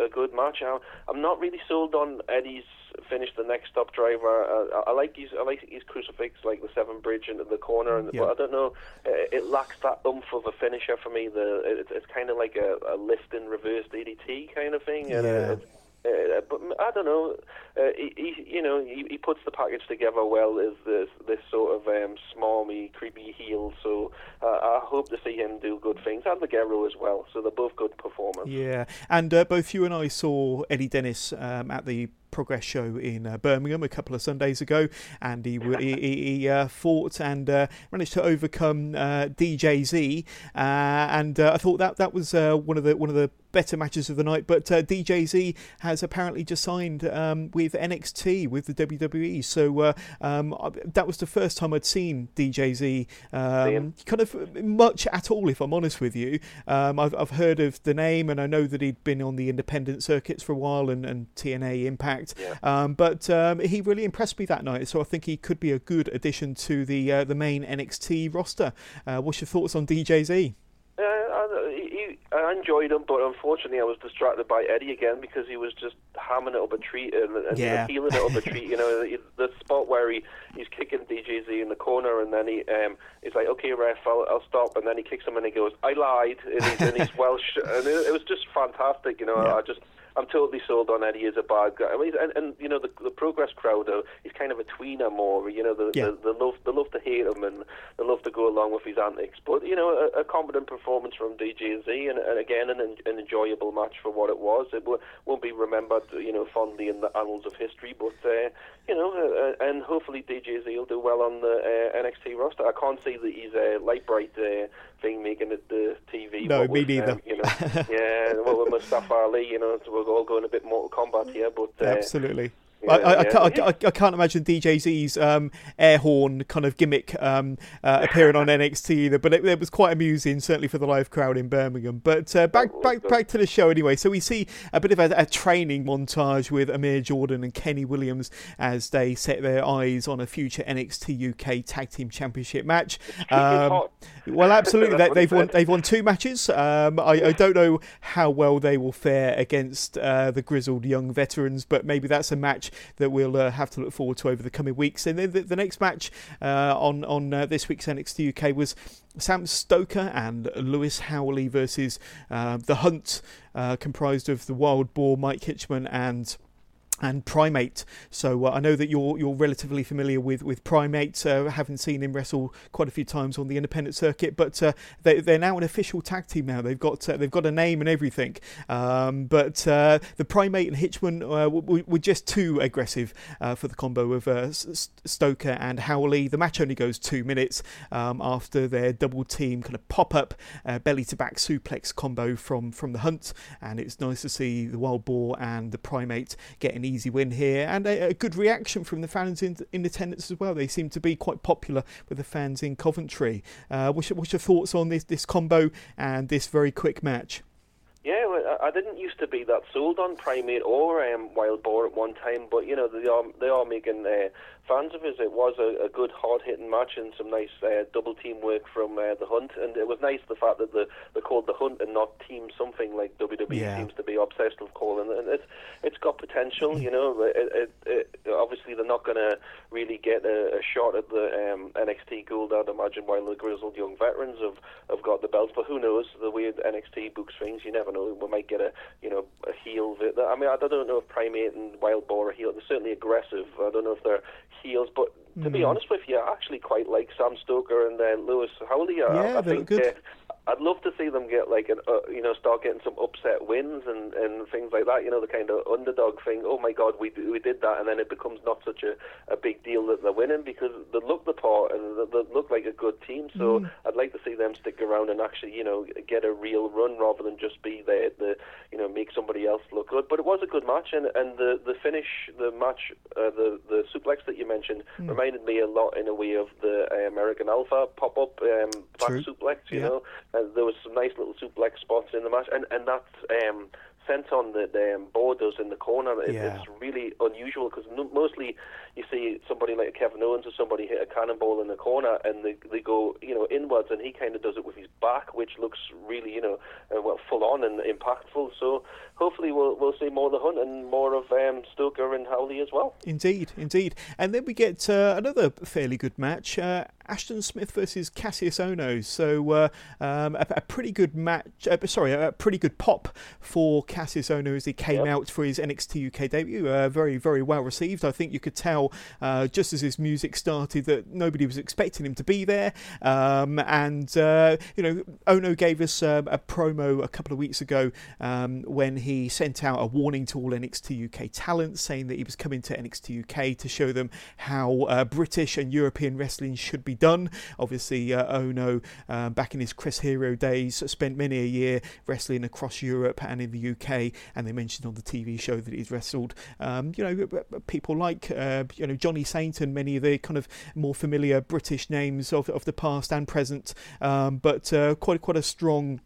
good match. I'm not really sold on Eddie's finish, the next stop driver. I like his crucifix, like the 7-bridge into the corner, and but I don't know, it lacks that oomph of a finisher for me. It's kind of like a lift in reverse DDT kind of thing, and But I don't know. He puts the package together well as this sort of smarmy, creepy heel. So I hope to see him do good things, and Ligero as well. So they're both good performers. Yeah, and both you and I saw Eddie Dennis at the Progress show in Birmingham a couple of Sundays ago, and he fought and managed to overcome DJZ, and I thought that was one of the better matches of the night. But DJZ has apparently just signed with NXT, with the WWE. So that was the first time I'd seen DJZ kind of much at all, if I'm honest with you. I've heard of the name, and I know that he'd been on the independent circuits for a while, and TNA Impact. Yeah. But he really impressed me that night, so I think he could be a good addition to the main NXT roster. What's your thoughts on DJZ? I enjoyed him, but unfortunately I was distracted by Eddie again, because he was just hamming it up a treat and healing it up a treat. You know, the spot where he's kicking DJZ in the corner, and then he's like, "Okay, ref, I'll stop," and then he kicks him and he goes, "I lied," and he's Welsh, and it was just fantastic. You know, yeah. I'm totally sold on Eddie as a bad guy. I mean, and you know, the Progress crowd, he's kind of a tweener more. You know, they love to hate him, and they love to go along with his antics. But you know, a competent performance from DJZ, and again, an enjoyable match for what it was. It won't be remembered, you know, fondly in the annals of history. But you know, and hopefully DJZ will do well on the NXT roster. I can't see that he's a light bright thing making it the TV. No, me neither. You know, yeah, well, with Mustafa Ali, you know, we're all going a bit Mortal Kombat here, but absolutely. Yeah, I can't imagine DJZ's air horn kind of gimmick appearing on NXT either, but it was quite amusing, certainly for the live crowd in Birmingham. But back to the show anyway. So we see a bit of a training montage with Amir Jordan and Kenny Williams as they set their eyes on a future NXT UK Tag Team Championship match. Well, absolutely, they've won two matches. I don't know how well they will fare against the grizzled young veterans, but maybe that's a match that we'll have to look forward to over the coming weeks. And then the next match on this week's NXT UK was Sam Stoker and Lewis Howley versus The Hunt, comprised of the Wild Boar, Mike Hitchman, and Primate. So I know that you're relatively familiar with Primate, having seen him wrestle quite a few times on the independent circuit, but they're now an official tag team now. They've got a name and everything, but the Primate and Hitchman were just too aggressive for the combo of Stoker and Howley. The match only goes 2 minutes after their double team kind of pop-up belly to back suplex combo from the Hunt, and it's nice to see the Wild Boar and the Primate getting easy win here, and a good reaction from the fans in attendance as well. They seem to be quite popular with the fans in Coventry. What's your thoughts on this combo and this very quick match? Yeah, I didn't used to be that sold on Primate or Wild Boar at one time, but you know, they are making fans of us. It was a good hard-hitting match and some nice double team work from the Hunt, and it was nice the fact that they called the Hunt and not Team Something, like WWE seems to be obsessed with calling, and it's got potential, you know. Obviously they're not going to really get a shot at the NXT gold, I'd imagine, while the grizzled young veterans have got the belts, but who knows, the way NXT books things, you never know. We might get a heel. I mean, I don't know if Primate and Wild Boar are heel. They're certainly aggressive. I don't know if they're heels, but to be honest with you, I actually quite like Sam Stoker and Lewis Howley. I think good. I'd love to see them get start getting some upset wins and things like that. You know, the kind of underdog thing. Oh my God, we did that, and then it becomes not such a big deal that they're winning, because they look the part and they look like a good team. So I'd like to see them stick around and actually, you know, get a real run rather than just be there to, you know, make somebody else look good. But it was a good match, and the finish, the match, the suplex that you mentioned reminded me a lot in a way of the American Alpha pop up back suplex. You know. There was some nice little suplex spots in the match, and that senton that Boar does in the corner, it's really unusual, because mostly you see somebody like Kevin Owens or somebody hit a cannonball in the corner, and they go, you know, inwards, and he kind of does it with his back, which looks really, you know, full on and impactful. So hopefully we'll see more of the Hunt and more of Stoker and Howley as well. Indeed, and then we get another fairly good match. Ashton Smith versus Cassius Ohno. So a pretty good match. A pretty good pop for Cassius Ohno as he came out for his NXT UK debut. Very, very well received. I think you could tell just as his music started that nobody was expecting him to be there. Ohno gave us a promo a couple of weeks ago when he sent out a warning to all NXT UK talent, saying that he was coming to NXT UK to show them how British and European wrestling should be done. Obviously, Ohno, back in his Chris Hero days, spent many a year wrestling across Europe and in the UK, and they mentioned on the TV show that he's wrestled, people like, Johnny Saint and many of the kind of more familiar British names of the past and present, but quite a strong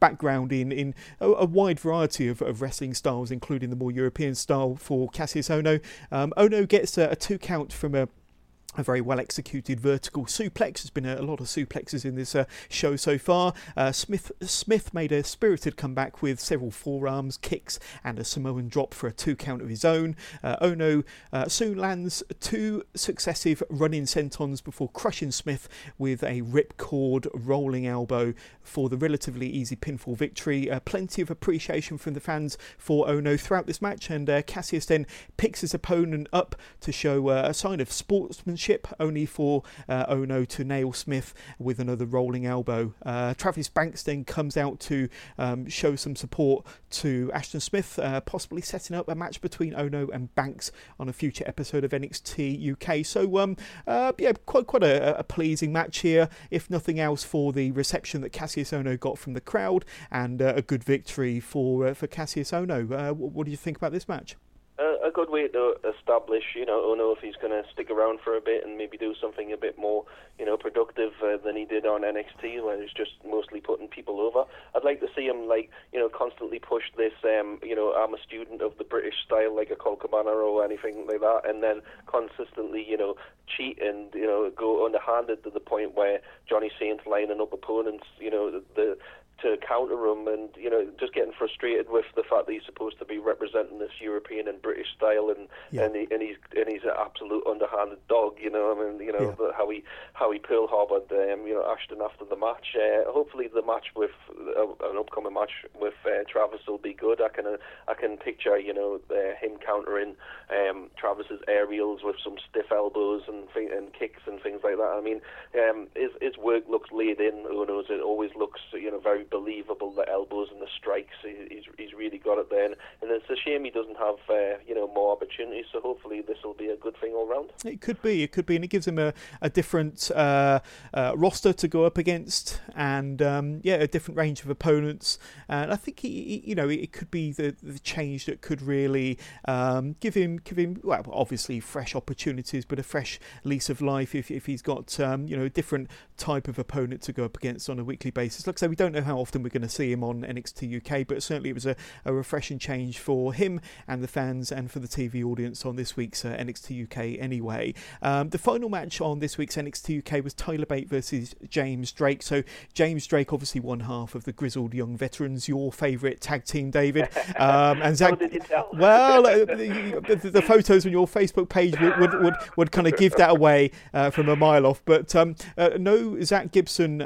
background in a wide variety of wrestling styles, including the more European style for Cassius Ohno. Ohno gets a 2 count from a very well executed vertical suplex. There's been a lot of suplexes in this show so far. Smith made a spirited comeback with several forearms, kicks and a Samoan drop for a 2 count of his own. Ohno soon lands 2 successive running sentons before crushing Smith with a ripcord rolling elbow for the relatively easy pinfall victory. Plenty of appreciation from the fans for Ohno throughout this match, and Cassius then picks his opponent up to show a sign of sportsmanship, only for Ohno to nail Smith with another rolling elbow. Travis Banks then comes out to show some support to Ashton Smith, possibly setting up a match between Ohno and Banks on a future episode of NXT UK. So quite a pleasing match here, if nothing else for the reception that Cassius Ohno got from the crowd, and a good victory for Cassius Ohno. What do you think about this match? A good way to establish, Ohno, if he's going to stick around for a bit and maybe do something a bit more, productive than he did on NXT, where he's just mostly putting people over. I'd like to see him, constantly push this, I'm a student of the British style, like a Colcamanero or anything like that, and then consistently, cheat and, go underhanded to the point where Johnny Saint's lining up opponents, to counter him, and just getting frustrated with the fact that he's supposed to be representing this European and British style, and he's an absolute underhanded dog. How he Pearl Harbored Ashton after the match. Hopefully the match with an upcoming match with Travis will be good. I can picture him countering Travis's aerials with some stiff elbows and kicks and things like that. I mean, his work looks laid in. Ohno's, it always looks very believable, the elbows and the strikes. He's really got it there, and it's a shame he doesn't have more opportunities, so hopefully this will be a good thing all round. It could be, and it gives him a different roster to go up against, and a different range of opponents, and I think it could be the change that could really give him obviously fresh opportunities, but a fresh lease of life if he's got a different type of opponent to go up against on a weekly basis. Like I said, we don't know how often we're going to see him on NXT UK, but certainly it was a refreshing change for him and the fans and for the TV audience on this week's NXT UK anyway. The final match on this week's NXT UK was Tyler Bate versus James Drake. So James Drake, obviously one half of the Grizzled Young Veterans, your favourite tag team, David. And Zach, how did you tell? Well, the photos on your Facebook page would kind of give that away from a mile off. But no, Zach Gibson...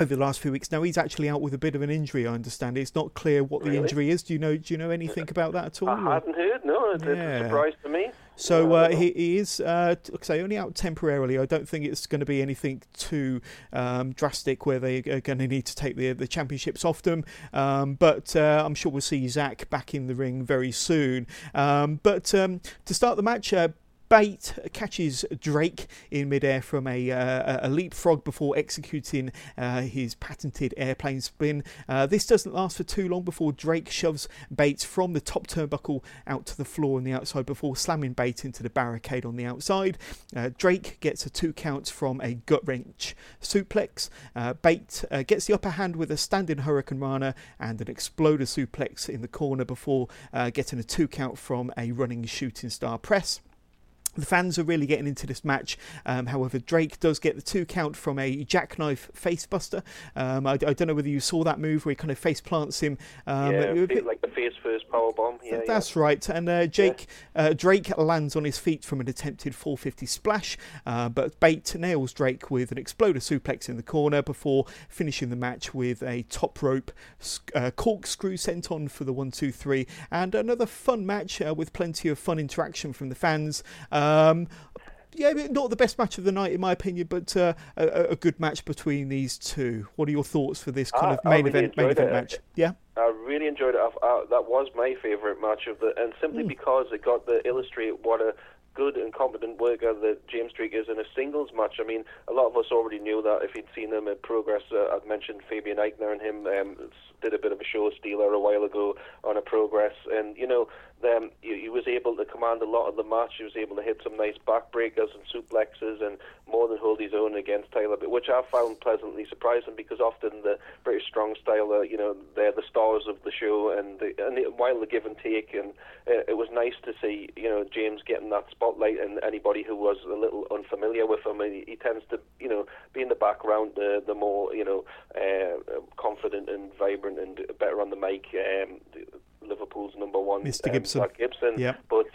over the last few weeks now, he's actually out with a bit of an injury, I understand. It's not clear what the injury is. Do you know anything about that at all? I hadn't heard, no. It's a surprise to me. So he is, only out temporarily. I don't think it's going to be anything too drastic where they are going to need to take the championships off them. But I'm sure we'll see Zach back in the ring very soon. But to start the match... Bate catches Drake in midair from a leapfrog before executing his patented airplane spin. This doesn't last for too long before Drake shoves Bate from the top turnbuckle out to the floor on the outside before slamming Bate into the barricade on the outside. Drake gets a 2 count from a gut wrench suplex. Bate gets the upper hand with a standing Hurricane Rana and an exploder suplex in the corner before getting a 2 count from a running shooting star press. The fans are really getting into this match. However, Drake does get the 2 count from a jackknife facebuster. I don't know whether you saw that move where he kind of face plants him. Like the face first powerbomb. Yeah, that's right. And Drake lands on his feet from an attempted 450 splash, but Bate nails Drake with an exploder suplex in the corner before finishing the match with a top rope corkscrew sent on for the 1-2-3. And another fun match with plenty of fun interaction from the fans. Not the best match of the night in my opinion, but a good match between these two. What are your thoughts for this kind of main event match? Yeah, I really enjoyed it. That was my favourite match of the, and simply because it got to illustrate what a good and competent worker that James Drake is in a singles match. I mean, a lot of us already knew that if you'd seen him at Progress. I'd mentioned Fabian Eichner and him did a bit of a show stealer a while ago on a Progress, and he was able to command a lot of the match. He was able to hit some nice backbreakers and suplexes and more than hold his own against Tyler, which I found pleasantly surprising because often the British strong style, they're the stars of the show, and while the give and take, and it was nice to see, James getting that spotlight, and anybody who was a little unfamiliar with him, he tends to, be in the background, the more, confident and vibrant and better on the mic, Liverpool's number one, Mr. Gibson. Yep. But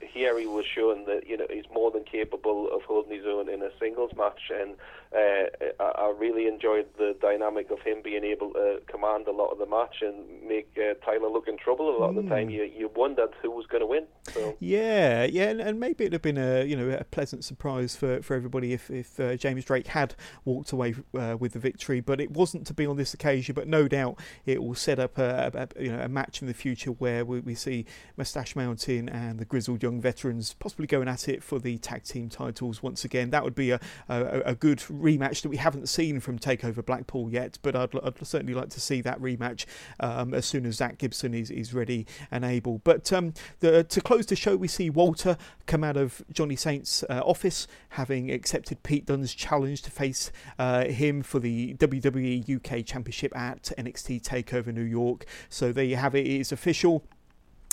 here he was showing that he's more than capable of holding his own in a singles match, and I really enjoyed the dynamic of him being able to command a lot of the match and make Tyler look in trouble a lot of the time. You wondered who was going to win. So. Yeah, and maybe it'd have been a pleasant surprise for everybody if James Drake had walked away with the victory, but it wasn't to be on this occasion. But no doubt it will set up a match in the future where we see Mustache Mountain and the grizzled young veterans possibly going at it for the tag team titles once again. That would be a good rematch that we haven't seen from TakeOver Blackpool yet, but I'd certainly like to see that rematch as soon as Zach Gibson is ready and able. But to close the show, we see Walter come out of Johnny Saint's office, having accepted Pete Dunne's challenge to face him for the WWE UK Championship at NXT TakeOver New York. So there you have it. It is official.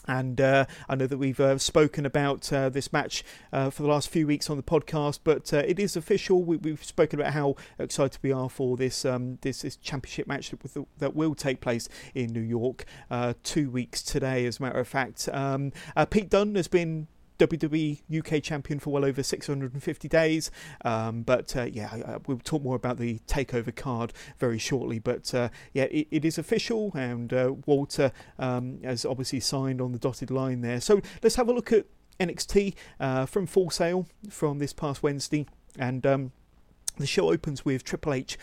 And I know that we've spoken about this match for the last few weeks on the podcast, but it is official. We've spoken about how excited we are for this this championship match that will take place in New York 2 weeks today, as a matter of fact. Pete Dunne has been WWE UK champion for well over 650 days, we'll talk more about the TakeOver card very shortly, but it is official, and Walter has obviously signed on the dotted line there. So let's have a look at NXT from Full Sail from this past Wednesday, and the show opens with Triple H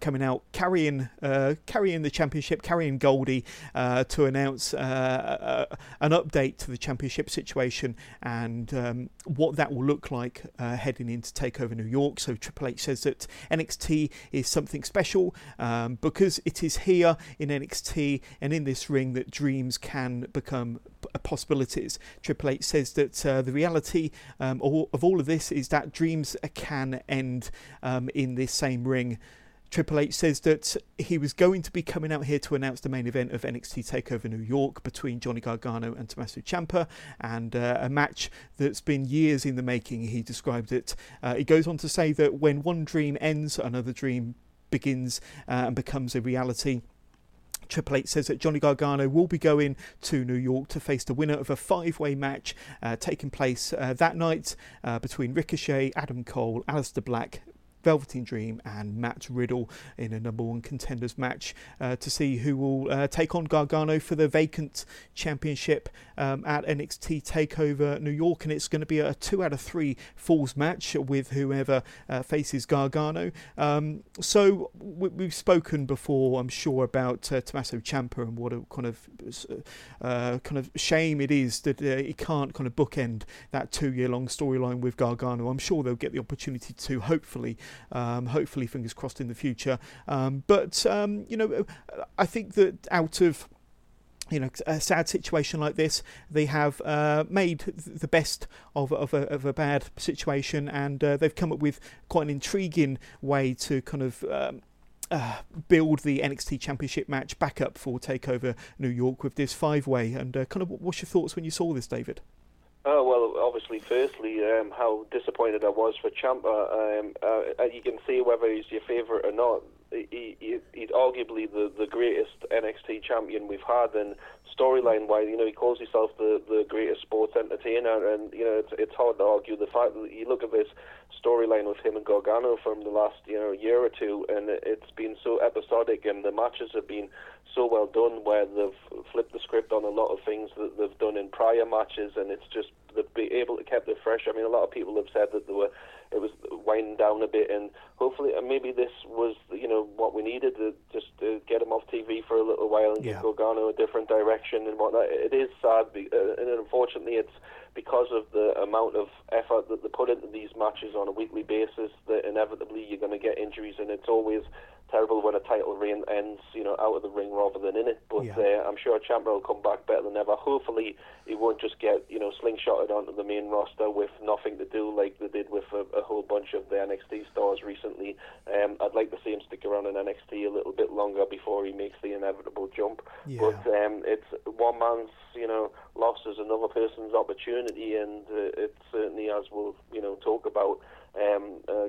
coming out carrying the championship, carrying Goldie to announce an update to the championship situation and what that will look like heading into TakeOver New York. So Triple H says that NXT is something special because it is here in NXT and in this ring that dreams can become possibilities. Triple H says that the reality of all of this is that dreams can end in this same ring. Triple H says that he was going to be coming out here to announce the main event of NXT TakeOver New York between Johnny Gargano and Tommaso Ciampa, and a match that's been years in the making, he described it. He goes on to say that when one dream ends, another dream begins and becomes a reality. Triple H says that Johnny Gargano will be going to New York to face the winner of a 5-way match taking place that night between Ricochet, Adam Cole, Aleister Black, Velveteen Dream and Matt Riddle in a number one contenders match to see who will take on Gargano for the vacant championship at NXT TakeOver New York, and it's going to be a 2 out of 3 falls match with whoever faces Gargano. So we've spoken before, I'm sure, about Tommaso Ciampa and what a kind of shame it is that he can't kind of bookend that 2-year-long storyline with Gargano. I'm sure they'll get the opportunity to, hopefully fingers crossed in the future, I think that out of a sad situation like this, they have made the best of a bad situation, and they've come up with quite an intriguing way to kind of build the NXT Championship match back up for TakeOver New York with this 5-way, and what's your thoughts when you saw this, David? Oh, well, obviously, firstly, how disappointed I was for Ciampa. You can say whether he's your favourite or not. He's arguably the greatest NXT champion we've had, and storyline-wise, you know, he calls himself the greatest sports entertainer, and, you know, it's hard to argue the fact that you look at this storyline with him and Gargano from the last, you know, year or two, and it's been so episodic, and the matches have been so well done where they've flipped the script on a lot of things that they've done in prior matches, and it's just they've been able to keep it fresh. I mean, a lot of people have said that it was winding down a bit, and hopefully, and maybe this was, you know, what we needed to just get him off TV for a little while and give Gargano a different direction and whatnot. It is sad, and unfortunately, it's because of the amount of effort that they put into these matches on a weekly basis that inevitably you're going to get injuries, and it's always terrible when a title reign ends, you know, out of the ring rather than in it. But I'm sure Ciampa will come back better than ever. Hopefully, he won't just get, you know, slingshotted onto the main roster with nothing to do like they did with a whole bunch of the NXT stars recently. I'd like to see him stick around in NXT a little bit longer before he makes the inevitable jump. Yeah. But it's one man's, you know, loss is another person's opportunity, and it's certainly, as we'll, you know, talk about,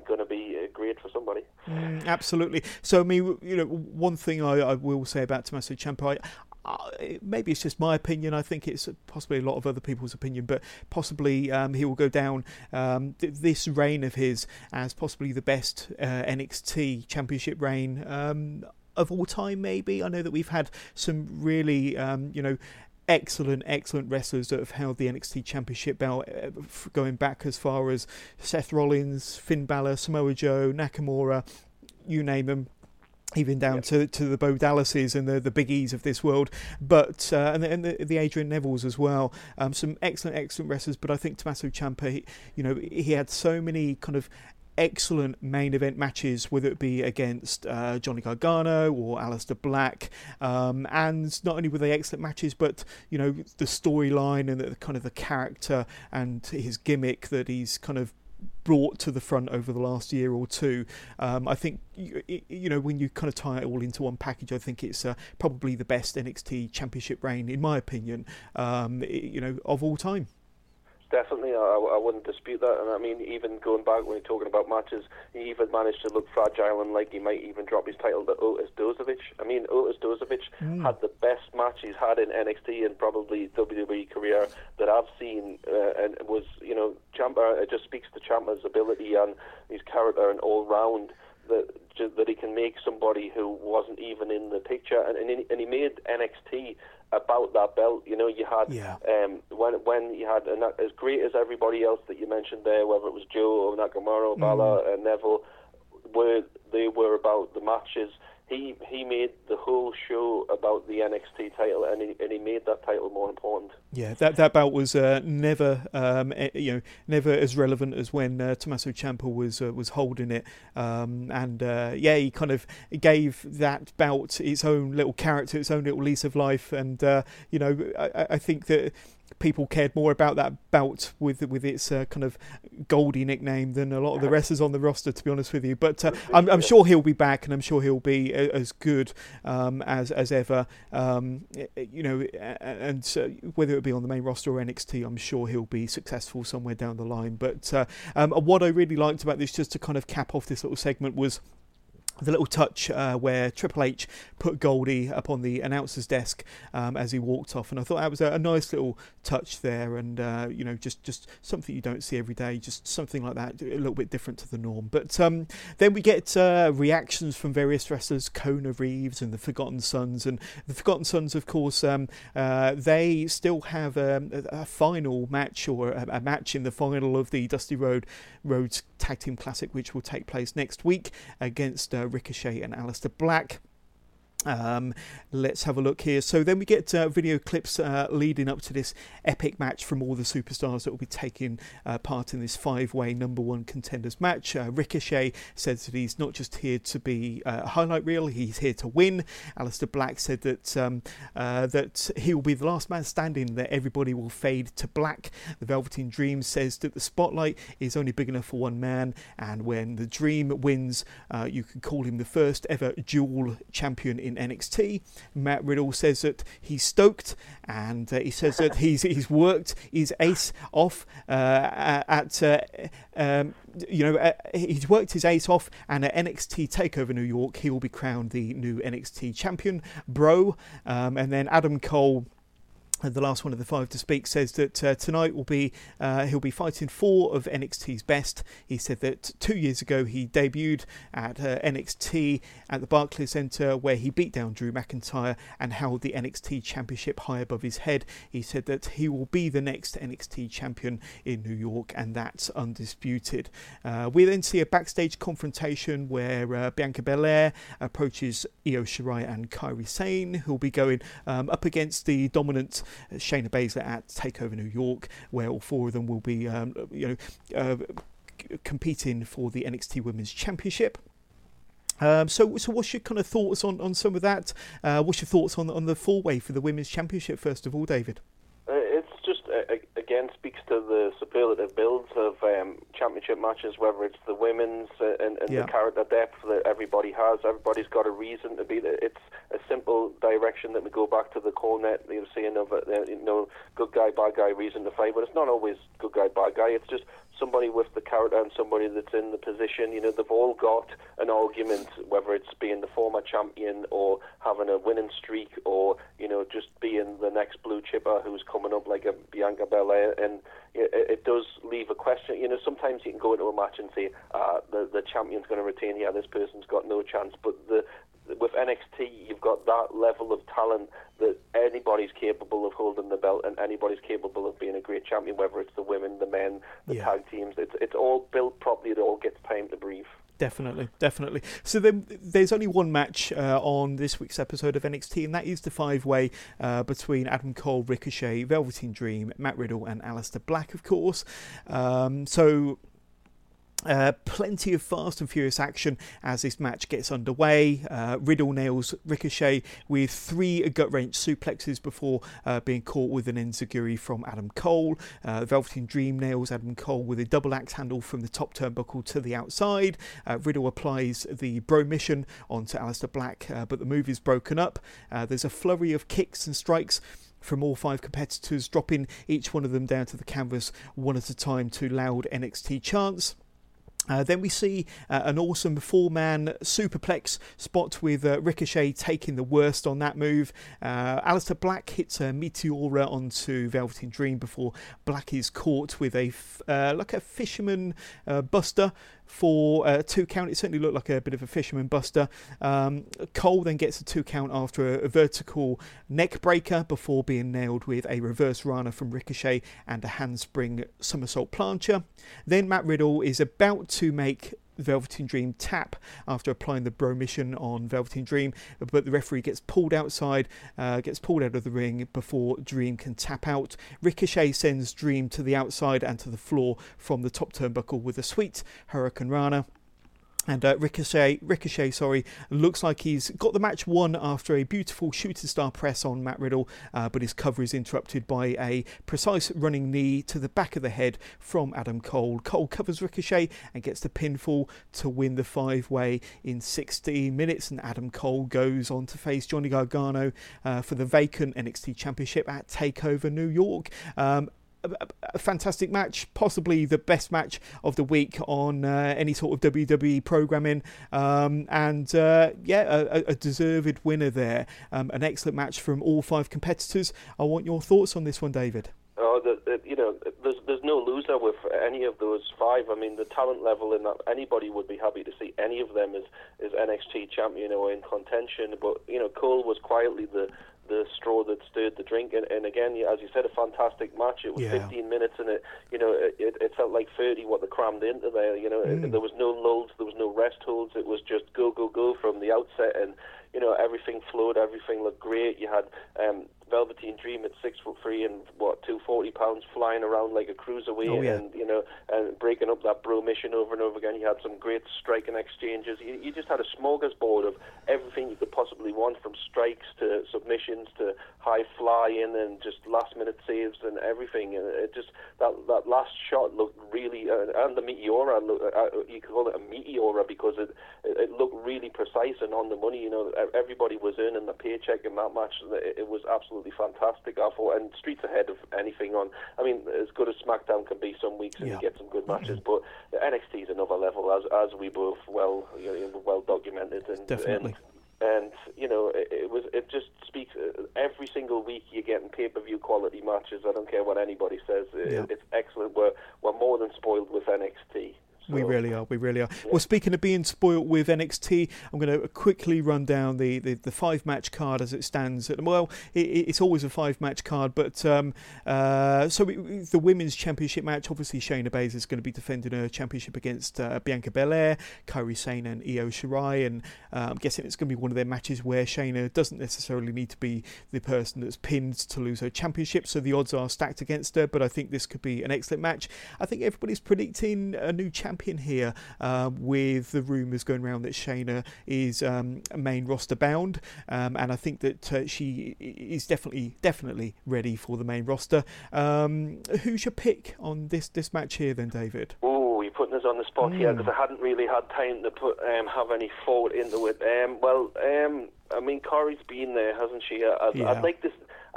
going to be great for somebody. Absolutely. So, I mean, you know, one thing I will say about Tommaso Ciampa, maybe it's just my opinion, I think it's possibly a lot of other people's opinion, but possibly he will go down this reign of his as possibly the best NXT Championship reign of all time, maybe. I know that we've had some really, you know, excellent wrestlers that have held the NXT Championship belt, going back as far as Seth Rollins, Finn Balor, Samoa Joe, Nakamura, you name them, even down to the Bo Dallases and the Big E's of this world, but and the Adrian Nevilles as well. Some excellent wrestlers, but I think Tommaso Ciampa, he had so many kind of excellent main event matches, whether it be against Johnny Gargano or Aleister Black, and not only were they excellent matches, but you know, the storyline and the kind of the character and his gimmick that he's kind of brought to the front over the last year or two. I think when you kind of tie it all into one package, I think it's probably the best NXT Championship reign, in my opinion, of all time. Definitely, I wouldn't dispute that. And I mean, even going back when you're talking about matches, he even managed to look fragile and like he might even drop his title to Otis Dozovic. I mean, Otis Dozovic had the best match he's had in NXT and probably WWE career that I've seen, and it was, you know, Ciampa. It just speaks to Ciampa's ability and his character and all round that he can make somebody who wasn't even in the picture, and he made NXT about that belt. You know, you had when you had, and as great as everybody else that you mentioned there, whether it was Joe or Nakamura or Balor and Neville, they were about the matches. He made the whole show about the NXT title, and he made that title more important. Yeah, that bout was never as relevant as when Tommaso Ciampa was holding it, he kind of gave that bout its own little character, its own little lease of life, and I think that people cared more about that belt with its kind of Goldie nickname than a lot of the wrestlers on the roster, to be honest with you. But I'm sure he'll be back, and I'm sure he'll be as good as ever. Whether it be on the main roster or NXT, I'm sure he'll be successful somewhere down the line. But what I really liked about this, just to kind of cap off this little segment, was the little touch where Triple H put Goldie up on the announcer's desk as he walked off, and I thought that was a nice little touch there, and just something you don't see every day, just something like that, a little bit different to the norm. But then we get reactions from various wrestlers, Kona Reeves and the Forgotten Sons, of course. They still have a final match, or a match in the final of the Dusty Rhodes Tag Team Classic, which will take place next week against Ricochet and Aleister Black. Let's have a look here. So then we get video clips leading up to this epic match from all the superstars that will be taking part in this five-way number one contenders match. Ricochet says that he's not just here to be a highlight reel, he's here to win. Aleister Black said that that he will be the last man standing, that everybody will fade to black. The Velveteen Dream says that the spotlight is only big enough for one man, and when the Dream wins, you can call him the first ever dual champion in in NXT. Matt Riddle says that he's stoked, and he says that he's worked his ace off he's worked his ace off, and at NXT TakeOver New York, he will be crowned the new NXT champion, bro. And then Adam Cole, the last one of the five to speak, says that tonight will be he'll be fighting four of NXT's best. He said that 2 years ago he debuted at NXT at the Barclays Center, where he beat down Drew McIntyre and held the NXT Championship high above his head. He said that he will be the next NXT champion in New York, and that's undisputed. We then see a backstage confrontation where Bianca Belair approaches Io Shirai and Kairi Sane, who'll be going up against the dominant Shayna Baszler at TakeOver New York, where all four of them will be competing for the NXT Women's Championship. So what's your kind of thoughts on some of that? What's your thoughts on the four-way for the Women's Championship, first of all, David? It's just, again, speaks to the superlative builds of championship matches, whether it's the women's and the character depth that everybody has. Everybody's got a reason to be there. It's a simple direction that we go back to the core net, you're saying, of good guy, bad guy, reason to fight. But it's not always good guy, bad guy. It's just somebody with the character and somebody that's in the position. You know, they've all got an argument, whether it's being the former champion or having a winning streak or, you know, just being the next blue chipper who's coming up like a Bianca Belair. And it does leave a question. You know, sometimes you can go into a match and say, the champion's going to retain. Yeah, this person's got no chance. But with NXT, you've got that level of talent that anybody's capable of holding the belt and anybody's capable of being a great champion, whether it's the women, the men, the tag teams. It's all built properly. It all gets time to breathe. Definitely. So then there's only one match on this week's episode of NXT, and that is the five-way between Adam Cole, Ricochet, Velveteen Dream, Matt Riddle and Aleister Black, of course. Plenty of fast and furious action as this match gets underway. Riddle nails Ricochet with three gut-wrench suplexes before being caught with an enziguri from Adam Cole. Velveteen Dream nails Adam Cole with a double axe handle from the top turnbuckle to the outside. Riddle applies the bro mission onto Aleister Black, but the move is broken up. There's a flurry of kicks and strikes from all five competitors, dropping each one of them down to the canvas one at a time to loud NXT chants. Then we see an awesome four-man superplex spot with Ricochet taking the worst on that move. Aleister Black hits a Meteora onto Velveteen Dream before Black is caught with a fisherman buster for a two count. It certainly looked like a bit of a fisherman buster. Cole then gets a two count after a vertical neck breaker before being nailed with a reverse Rana from Ricochet and a handspring somersault plancher. Then Matt Riddle is about to make Velveteen Dream tap after applying the bro mission on Velveteen Dream, but the referee gets pulled out of the ring before Dream can tap out. Ricochet sends Dream to the outside and to the floor from the top turnbuckle with a sweet Hurricane Rana. And Ricochet, looks like he's got the match won after a beautiful shooting star press on Matt Riddle, but his cover is interrupted by a precise running knee to the back of the head from Adam Cole. Cole covers Ricochet and gets the pinfall to win the five-way in 16 minutes. And Adam Cole goes on to face Johnny Gargano for the vacant NXT Championship at TakeOver New York. A fantastic match, possibly the best match of the week on any sort of WWE programming, a deserved winner there. An excellent match from all five competitors. I want your thoughts on this one, David. There's no loser with any of those five. I mean, the talent level in that, anybody would be happy to see any of them as NXT champion or in contention. But Cole was quietly the straw that stirred the drink, and again, as you said, a fantastic match. It was 15 minutes, and it felt like 30 what they crammed into there. There was no lulls, there was no rest holds. It was just go from the outset, and everything flowed, everything looked great. You had Velveteen Dream at 6'3" and what 240 pounds, flying around like a cruiserweight, and you know, and breaking up that bro mission over and over again. He had some great striking exchanges. You just had a smorgasbord of everything you could possibly want, from strikes to submissions to high flying and just last minute saves and everything. And it just that last shot looked really, and the Meteora looked, you could call it a Meteora because it looked really precise and on the money. You know, everybody was earning the paycheck in that match. It was absolutely fantastic, I thought, and streets ahead of anything on. I mean, as good as SmackDown can be some weeks, and you get some good matches, but NXT is another level, as we both well documented. And, definitely. And you know, it just speaks. Every single week you're getting pay-per-view quality matches. I don't care what anybody says. It's excellent. We're more than spoiled with NXT. So. We really are. Yeah. Well, speaking of being spoilt with NXT, I'm going to quickly run down the five-match card as it stands. Well, it's always a five-match card, but the Women's Championship match, obviously Shayna Baszler is going to be defending her championship against Bianca Belair, Kairi Sane and Io Shirai, and I'm guessing it's going to be one of their matches where Shayna doesn't necessarily need to be the person that's pinned to lose her championship, so the odds are stacked against her, but I think this could be an excellent match. I think everybody's predicting a new champion here, with the rumours going around that Shayna is main roster bound, and I think that she is definitely ready for the main roster. Who's your pick on this match here then, David? Oh, you're putting us on the spot here because I hadn't really had time to have any thought into it. I mean, Corey's been there, hasn't she?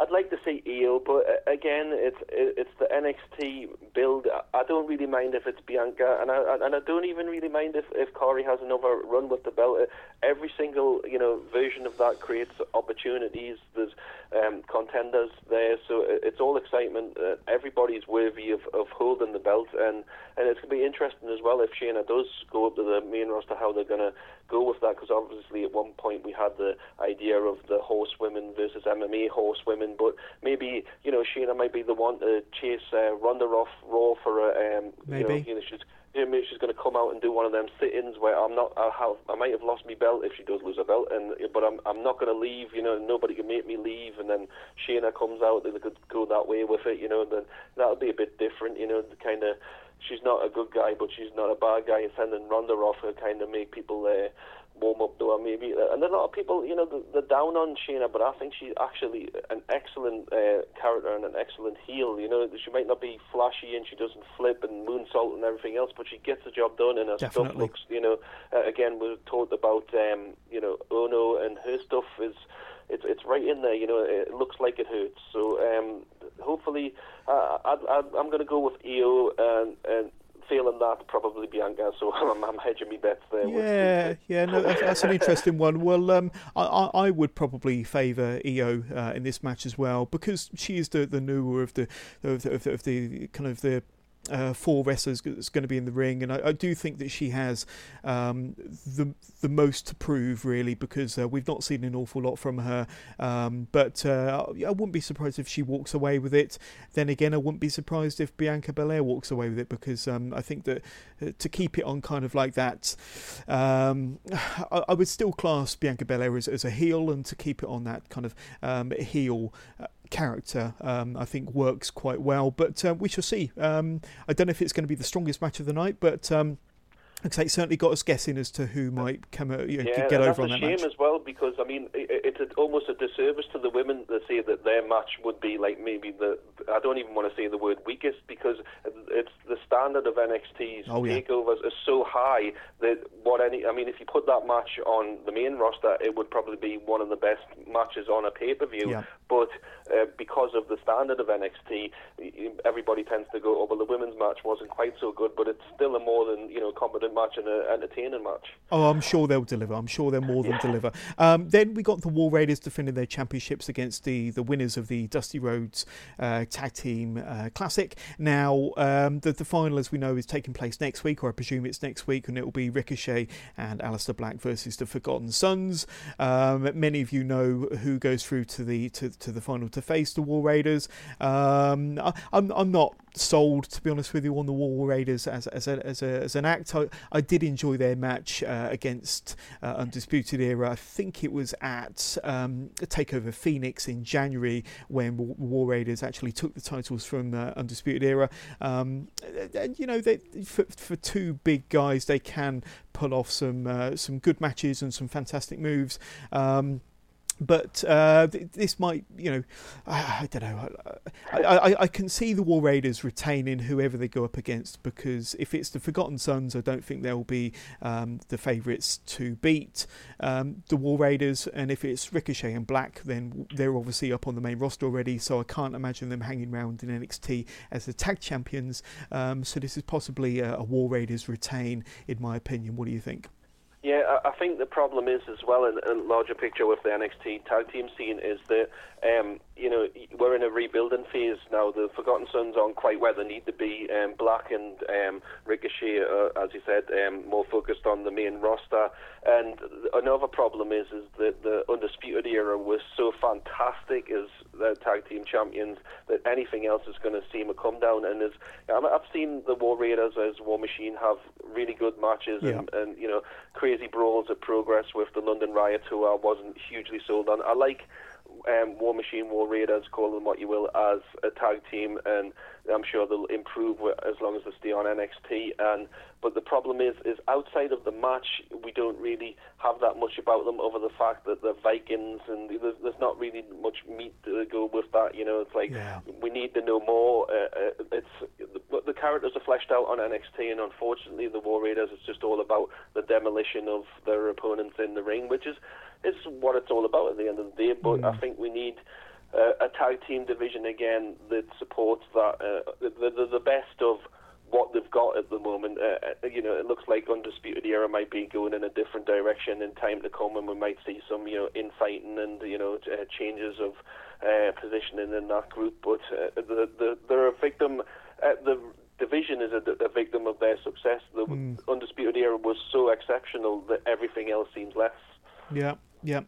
I'd like to see Io, but again, it's the NXT build. I don't really mind if it's Bianca, and I don't even really mind if Corey has another run with the belt. Every single version of that creates opportunities. There's contenders there, so it's all excitement. Everybody's worthy of holding the belt, and it's going to be interesting as well if Shayna does go up to the main roster, how they're going to go with that, because obviously at one point we had the idea of the horsewomen versus MMA horsewomen. But maybe Shayna might be the one to chase Ronda off Raw for a maybe she's going to come out and do one of them sit-ins where I might have lost my belt if she does lose her belt, but I'm not going to leave. Nobody can make me leave. And then Shayna comes out, they could go that way with it. Then that'll be a bit different. Kind of, she's not a good guy, but she's not a bad guy. And sending Ronda off to kind of make people warm up to her, maybe. And a lot of people, they're down on Shayna, but I think she's actually an excellent character and an excellent heel. She might not be flashy and she doesn't flip and moonsault and everything else, but she gets the job done, and her stuff looks, again, we were taught about, Ono, and her stuff is, it's right in there, it looks like it hurts. So hopefully, I'm going to go with Io and feeling that probably Bianca, so I'm hedging my bets there. That's an interesting one. Well, I would probably favour Io in this match as well, because she is the newer of the four wrestlers that's going to be in the ring, and I do think that she has the most to prove, really, because we've not seen an awful lot from her, but I wouldn't be surprised if she walks away with it. Then again, I wouldn't be surprised if Bianca Belair walks away with it, because I think that to keep it on kind of like that, I would still class Bianca Belair as a heel, and to keep it on that kind of heel character, I think works quite well, but we shall see. I don't know if it's going to be the strongest match of the night, but it certainly got us guessing as to who might come get over on that match. That's a shame as well, because I mean it's almost a disservice to the women to say that their match would be like maybe I don't even want to say the word weakest, because it's the standard of NXT's takeovers are so high that if you put that match on the main roster, it would probably be one of the best matches on a pay-per-view. Yeah. But because of the standard of NXT, everybody tends to go, well, the women's match wasn't quite so good, but it's still a more than competent match and an entertaining match. Oh, I'm sure they'll deliver. I'm sure they'll more than deliver. Then we got the War Raiders defending their championships against the winners of the Dusty Rhodes Tag Team Classic. Now, the final, as we know, is taking place next week, or I presume it's next week, and it will be Ricochet and Aleister Black versus the Forgotten Sons. Many of you know who goes through to the final to face the War Raiders. I'm not sold, to be honest with you, on the War Raiders as an act. I did enjoy their match against Undisputed Era. I think it was at TakeOver Phoenix in January when War Raiders actually took the titles from Undisputed Era. And, you know, they, for two big guys, they can pull off some good matches and some fantastic moves. But this might, you know, I don't know. I can see the War Raiders retaining whoever they go up against, because if it's the Forgotten Sons, I don't think they'll be the favourites to beat the War Raiders. And if it's Ricochet and Black, then they're obviously up on the main roster already. So I can't imagine them hanging around in NXT as the tag champions. So this is possibly a War Raiders retain, in my opinion. What do you think? Yeah, I think the problem is as well, in larger picture with the NXT tag team scene, is that you know, we're in a rebuilding phase now. The Forgotten Sons aren't quite where they need to be. Black and Ricochet, as you said, more focused on the main roster. And another problem is that the Undisputed Era was so fantastic as the tag team champions that anything else is going to seem a come down. And I've seen the War Raiders as War Machine have really good matches, yeah, and you know, crazy brawls at Progress with the London Riots, who I wasn't hugely sold on. I like War Machine, War Raiders, call them what you will, as a tag team, and I'm sure they'll improve as long as they stay on NXT. But the problem is outside of the match, we don't really have that much about them, over the fact that they're Vikings, and there's not really much meat to go with that. You know, it's like, yeah, we need to know more. The characters are fleshed out on NXT, and unfortunately, the War Raiders, it's just all about the demolition of their opponents in the ring, which is what it's all about at the end of the day. But I think we need a tag team division again that supports that. The best of what they've got at the moment. You know, it looks like Undisputed Era might be going in a different direction in time to come, and we might see some, you know, infighting and, you know, changes of positioning in that group. But they're a victim. The division is a victim of their success. The Undisputed Era was so exceptional that everything else seems less. Yeah. Yeah,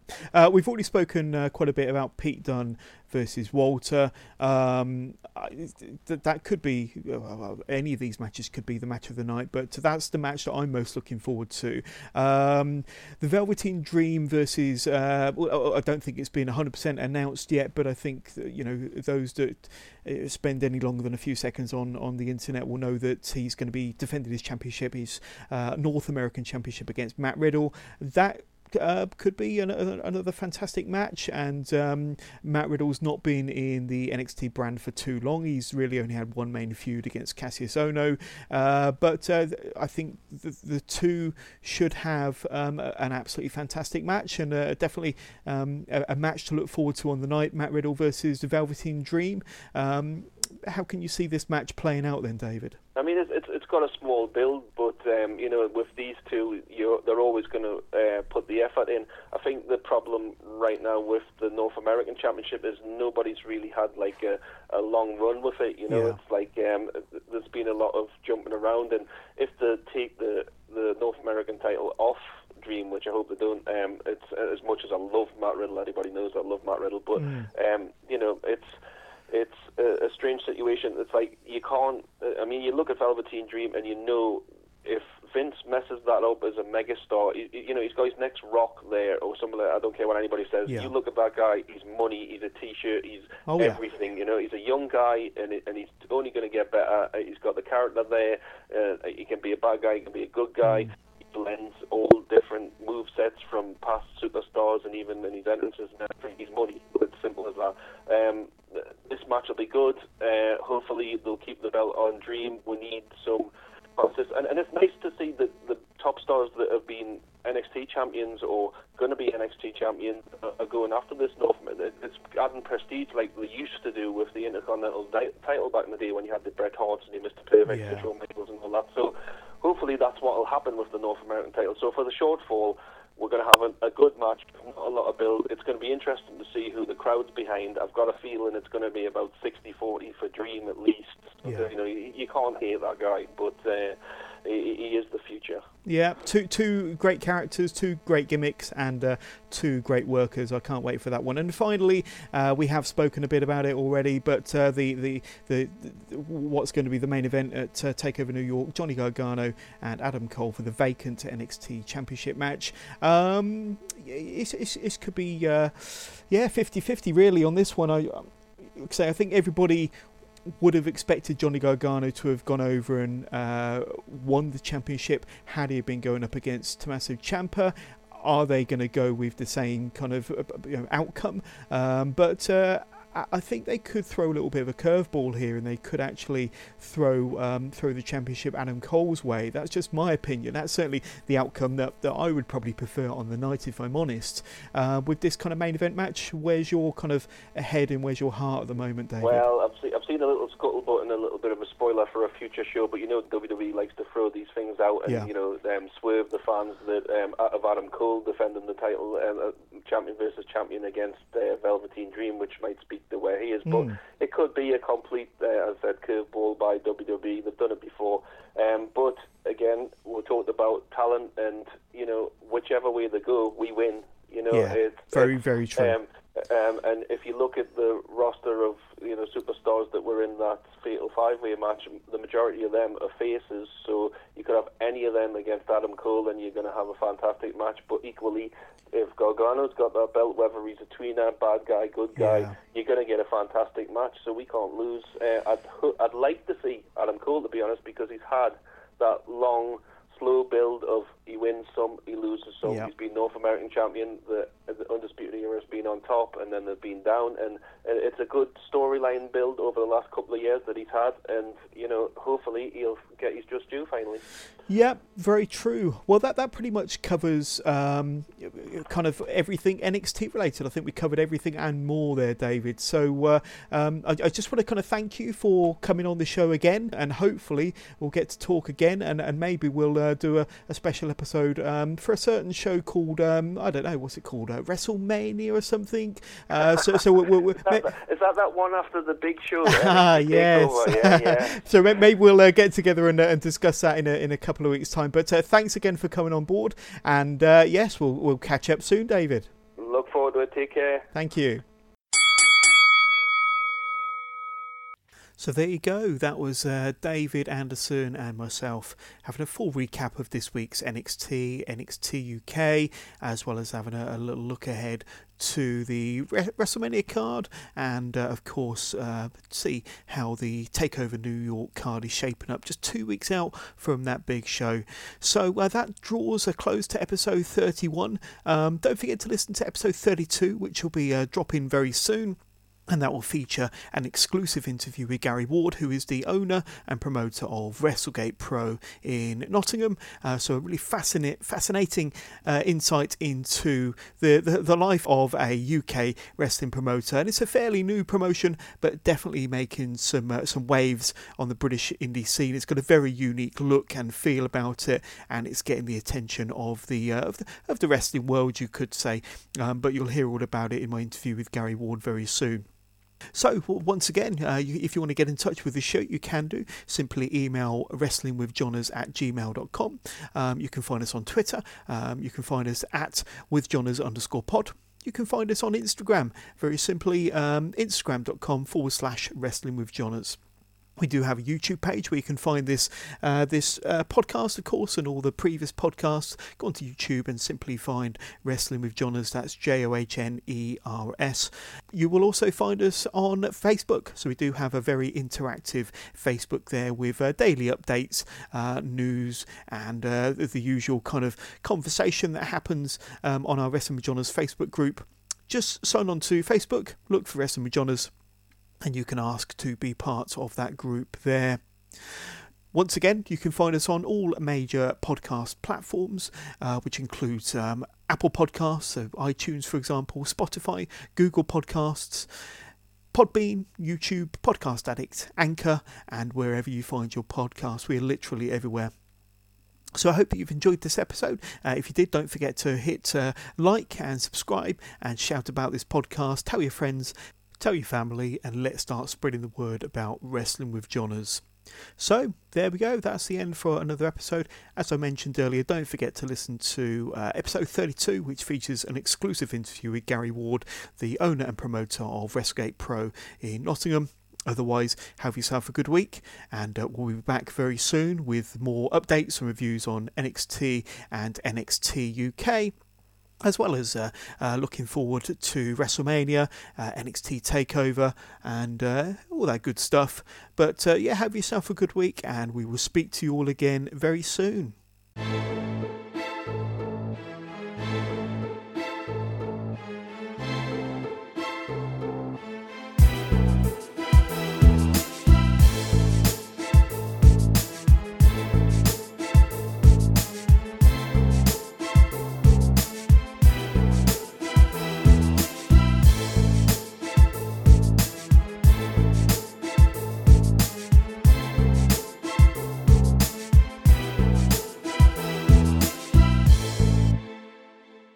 we've already spoken quite a bit about Pete Dunne versus Walter. That could be, well, any of these matches could be the match of the night, but that's the match that I'm most looking forward to. The Velveteen Dream versus, well, I don't think it's been 100% announced yet, but I think that, you know, those that spend any longer than a few seconds on the internet will know that he's going to be defending his championship, his North American championship, against Matt Riddle. That could be another fantastic match, and Matt Riddle's not been in the NXT brand for too long. He's really only had one main feud against Cassius Ohno, but I think the two should have an absolutely fantastic match, and definitely a match to look forward to on the night. Matt Riddle versus the Velveteen Dream. How can you see this match playing out then, David? I mean, it's got a small build, but you know, with these two, they're always going to put the effort in. I think the problem right now with the North American Championship is nobody's really had like a long run with it. You know, yeah, it's like there's been a lot of jumping around, and if they take the North American title off Dream, which I hope they don't. It's as much as I love Matt Riddle. Anybody knows I love Matt Riddle, but you know, it's a strange situation. It's like you can't... I mean, you look at Velveteen Dream and you know if Vince messes that up as a megastar, you know, he's got his next Rock there or something like that. I don't care what anybody says. Yeah. You look at that guy, he's money, he's a T-shirt, he's everything. Yeah. You know, he's a young guy and he's only going to get better. He's got the character there. He can be a bad guy, he can be a good guy. He blends all different move sets from past superstars and even in his entrances and everything. He's money. It's simple as that. This match will be good. Hopefully they'll keep the belt on Dream. We need some process, and it's nice to see that the top stars that have been NXT champions or going to be NXT champions are going after this North. It's adding prestige like they used to do with the Intercontinental title back in the day when you had the Bret Harts and the Mr. Perfect, yeah, the Shawn Michaels and all that. So hopefully that's what will happen with the North American title. So for the shortfall, we're going to have a good match, not a lot of build. It's going to be interesting to see who the crowd's behind. I've got a feeling it's going to be about 60-40 for Dream at least. Yeah. You know, you can't hate that guy, but he is the future. Yeah, two great characters, two great gimmicks, and two great workers. I can't wait for that one. And finally, we have spoken a bit about it already, but the what's going to be the main event at TakeOver New York, Johnny Gargano and Adam Cole for the vacant NXT Championship match. It could be 50-50 really on this one. I think everybody would have expected Johnny Gargano to have gone over and won the championship had he been going up against Tommaso Ciampa. Are they going to go with the same kind of outcome? But I think they could throw a little bit of a curveball here, and they could actually throw the championship Adam Cole's way. That's just my opinion. That's certainly the outcome that I would probably prefer on the night, if I'm honest. With this kind of main event match, where's your kind of head and where's your heart at the moment, David? Well, I've seen a little scuttlebutt and a little bit of a spoiler for a future show, but WWE likes to throw these things out and swerve the fans of Adam Cole defending the title, champion versus champion against Velveteen Dream, which might speak the way he is, but it could be a complete, as I said, curveball by WWE. They've done it before, but again, we're talking about talent, and whichever way they go, we win. It's very true. And if you look at the roster of superstars that were in that fatal five-way match, the majority of them are faces, so you could have any of them against Adam Cole and you're going to have a fantastic match. But equally, if Gargano's got that belt, whether he's a tweener, bad guy, good guy, you're going to get a fantastic match, so we can't lose. I'd like to see Adam Cole, to be honest, because he's had that long, slow build of he wins some, he loses some. Yep. He's been North American champion, the Undisputed Era has been on top, and then they've been down, and it's a good storyline build over the last couple of years that he's had, and hopefully he'll get his just due finally. Yep, very true. Well, that pretty much covers kind of everything NXT related. I think we covered everything and more there, David. So I just want to kind of thank you for coming on the show again, and hopefully we'll get to talk again, and maybe we'll do a special episode for a certain show called I don't know, what's it called, WrestleMania or something. So we'll is that one after the big show? Yes. Yeah. So maybe we'll get together and discuss that in a couple of weeks' time. But thanks again for coming on board, and yes, we'll catch up soon, David. Look forward to it. Take care. Thank you. So there you go, that was David Anderson and myself having a full recap of this week's NXT, NXT UK, as well as having a little look ahead to the WrestleMania card, and of course see how the TakeOver New York card is shaping up just 2 weeks out from that big show. So that draws a close to episode 31. Don't forget to listen to episode 32, which will be dropping very soon, and that will feature an exclusive interview with Gary Ward, who is the owner and promoter of WrestleGate Pro in Nottingham. So a really fascinating insight into the life of a UK wrestling promoter. And it's a fairly new promotion, but definitely making some waves on the British indie scene. It's got a very unique look and feel about it, and it's getting the attention of the wrestling world, you could say. But you'll hear all about it in my interview with Gary Ward very soon. So once again, if you want to get in touch with the show, you can do. Simply email wrestlingwithjohners@gmail.com. You can find us on Twitter. You can find us at withjohners_pod. You can find us on Instagram. Very simply, instagram.com/wrestlingwithjohners. We do have a YouTube page where you can find this podcast, of course, and all the previous podcasts. Go onto YouTube and simply find Wrestling with Johnners. That's JOHNERS. You will also find us on Facebook. So we do have a very interactive Facebook there with daily updates, news, and the usual kind of conversation that happens on our Wrestling with Johnners Facebook group. Just sign on to Facebook, look for Wrestling with Johnners, and you can ask to be part of that group there. Once again, you can find us on all major podcast platforms, which includes Apple Podcasts, so iTunes, for example, Spotify, Google Podcasts, Podbean, YouTube, Podcast Addict, Anchor, and wherever you find your podcast. We are literally everywhere. So I hope that you've enjoyed this episode. If you did, don't forget to hit like and subscribe and shout about this podcast. Tell your friends. Tell your family, and let's start spreading the word about Wrestling with Johnners. So there we go, that's the end for another episode. As I mentioned earlier, don't forget to listen to episode 32, which features an exclusive interview with Gary Ward, the owner and promoter of Wrestlegate Pro in Nottingham. Otherwise, have yourself a good week, and we'll be back very soon with more updates and reviews on NXT and NXT UK, as well as looking forward to WrestleMania, NXT TakeOver, and all that good stuff. But yeah, have yourself a good week, and we will speak to you all again very soon.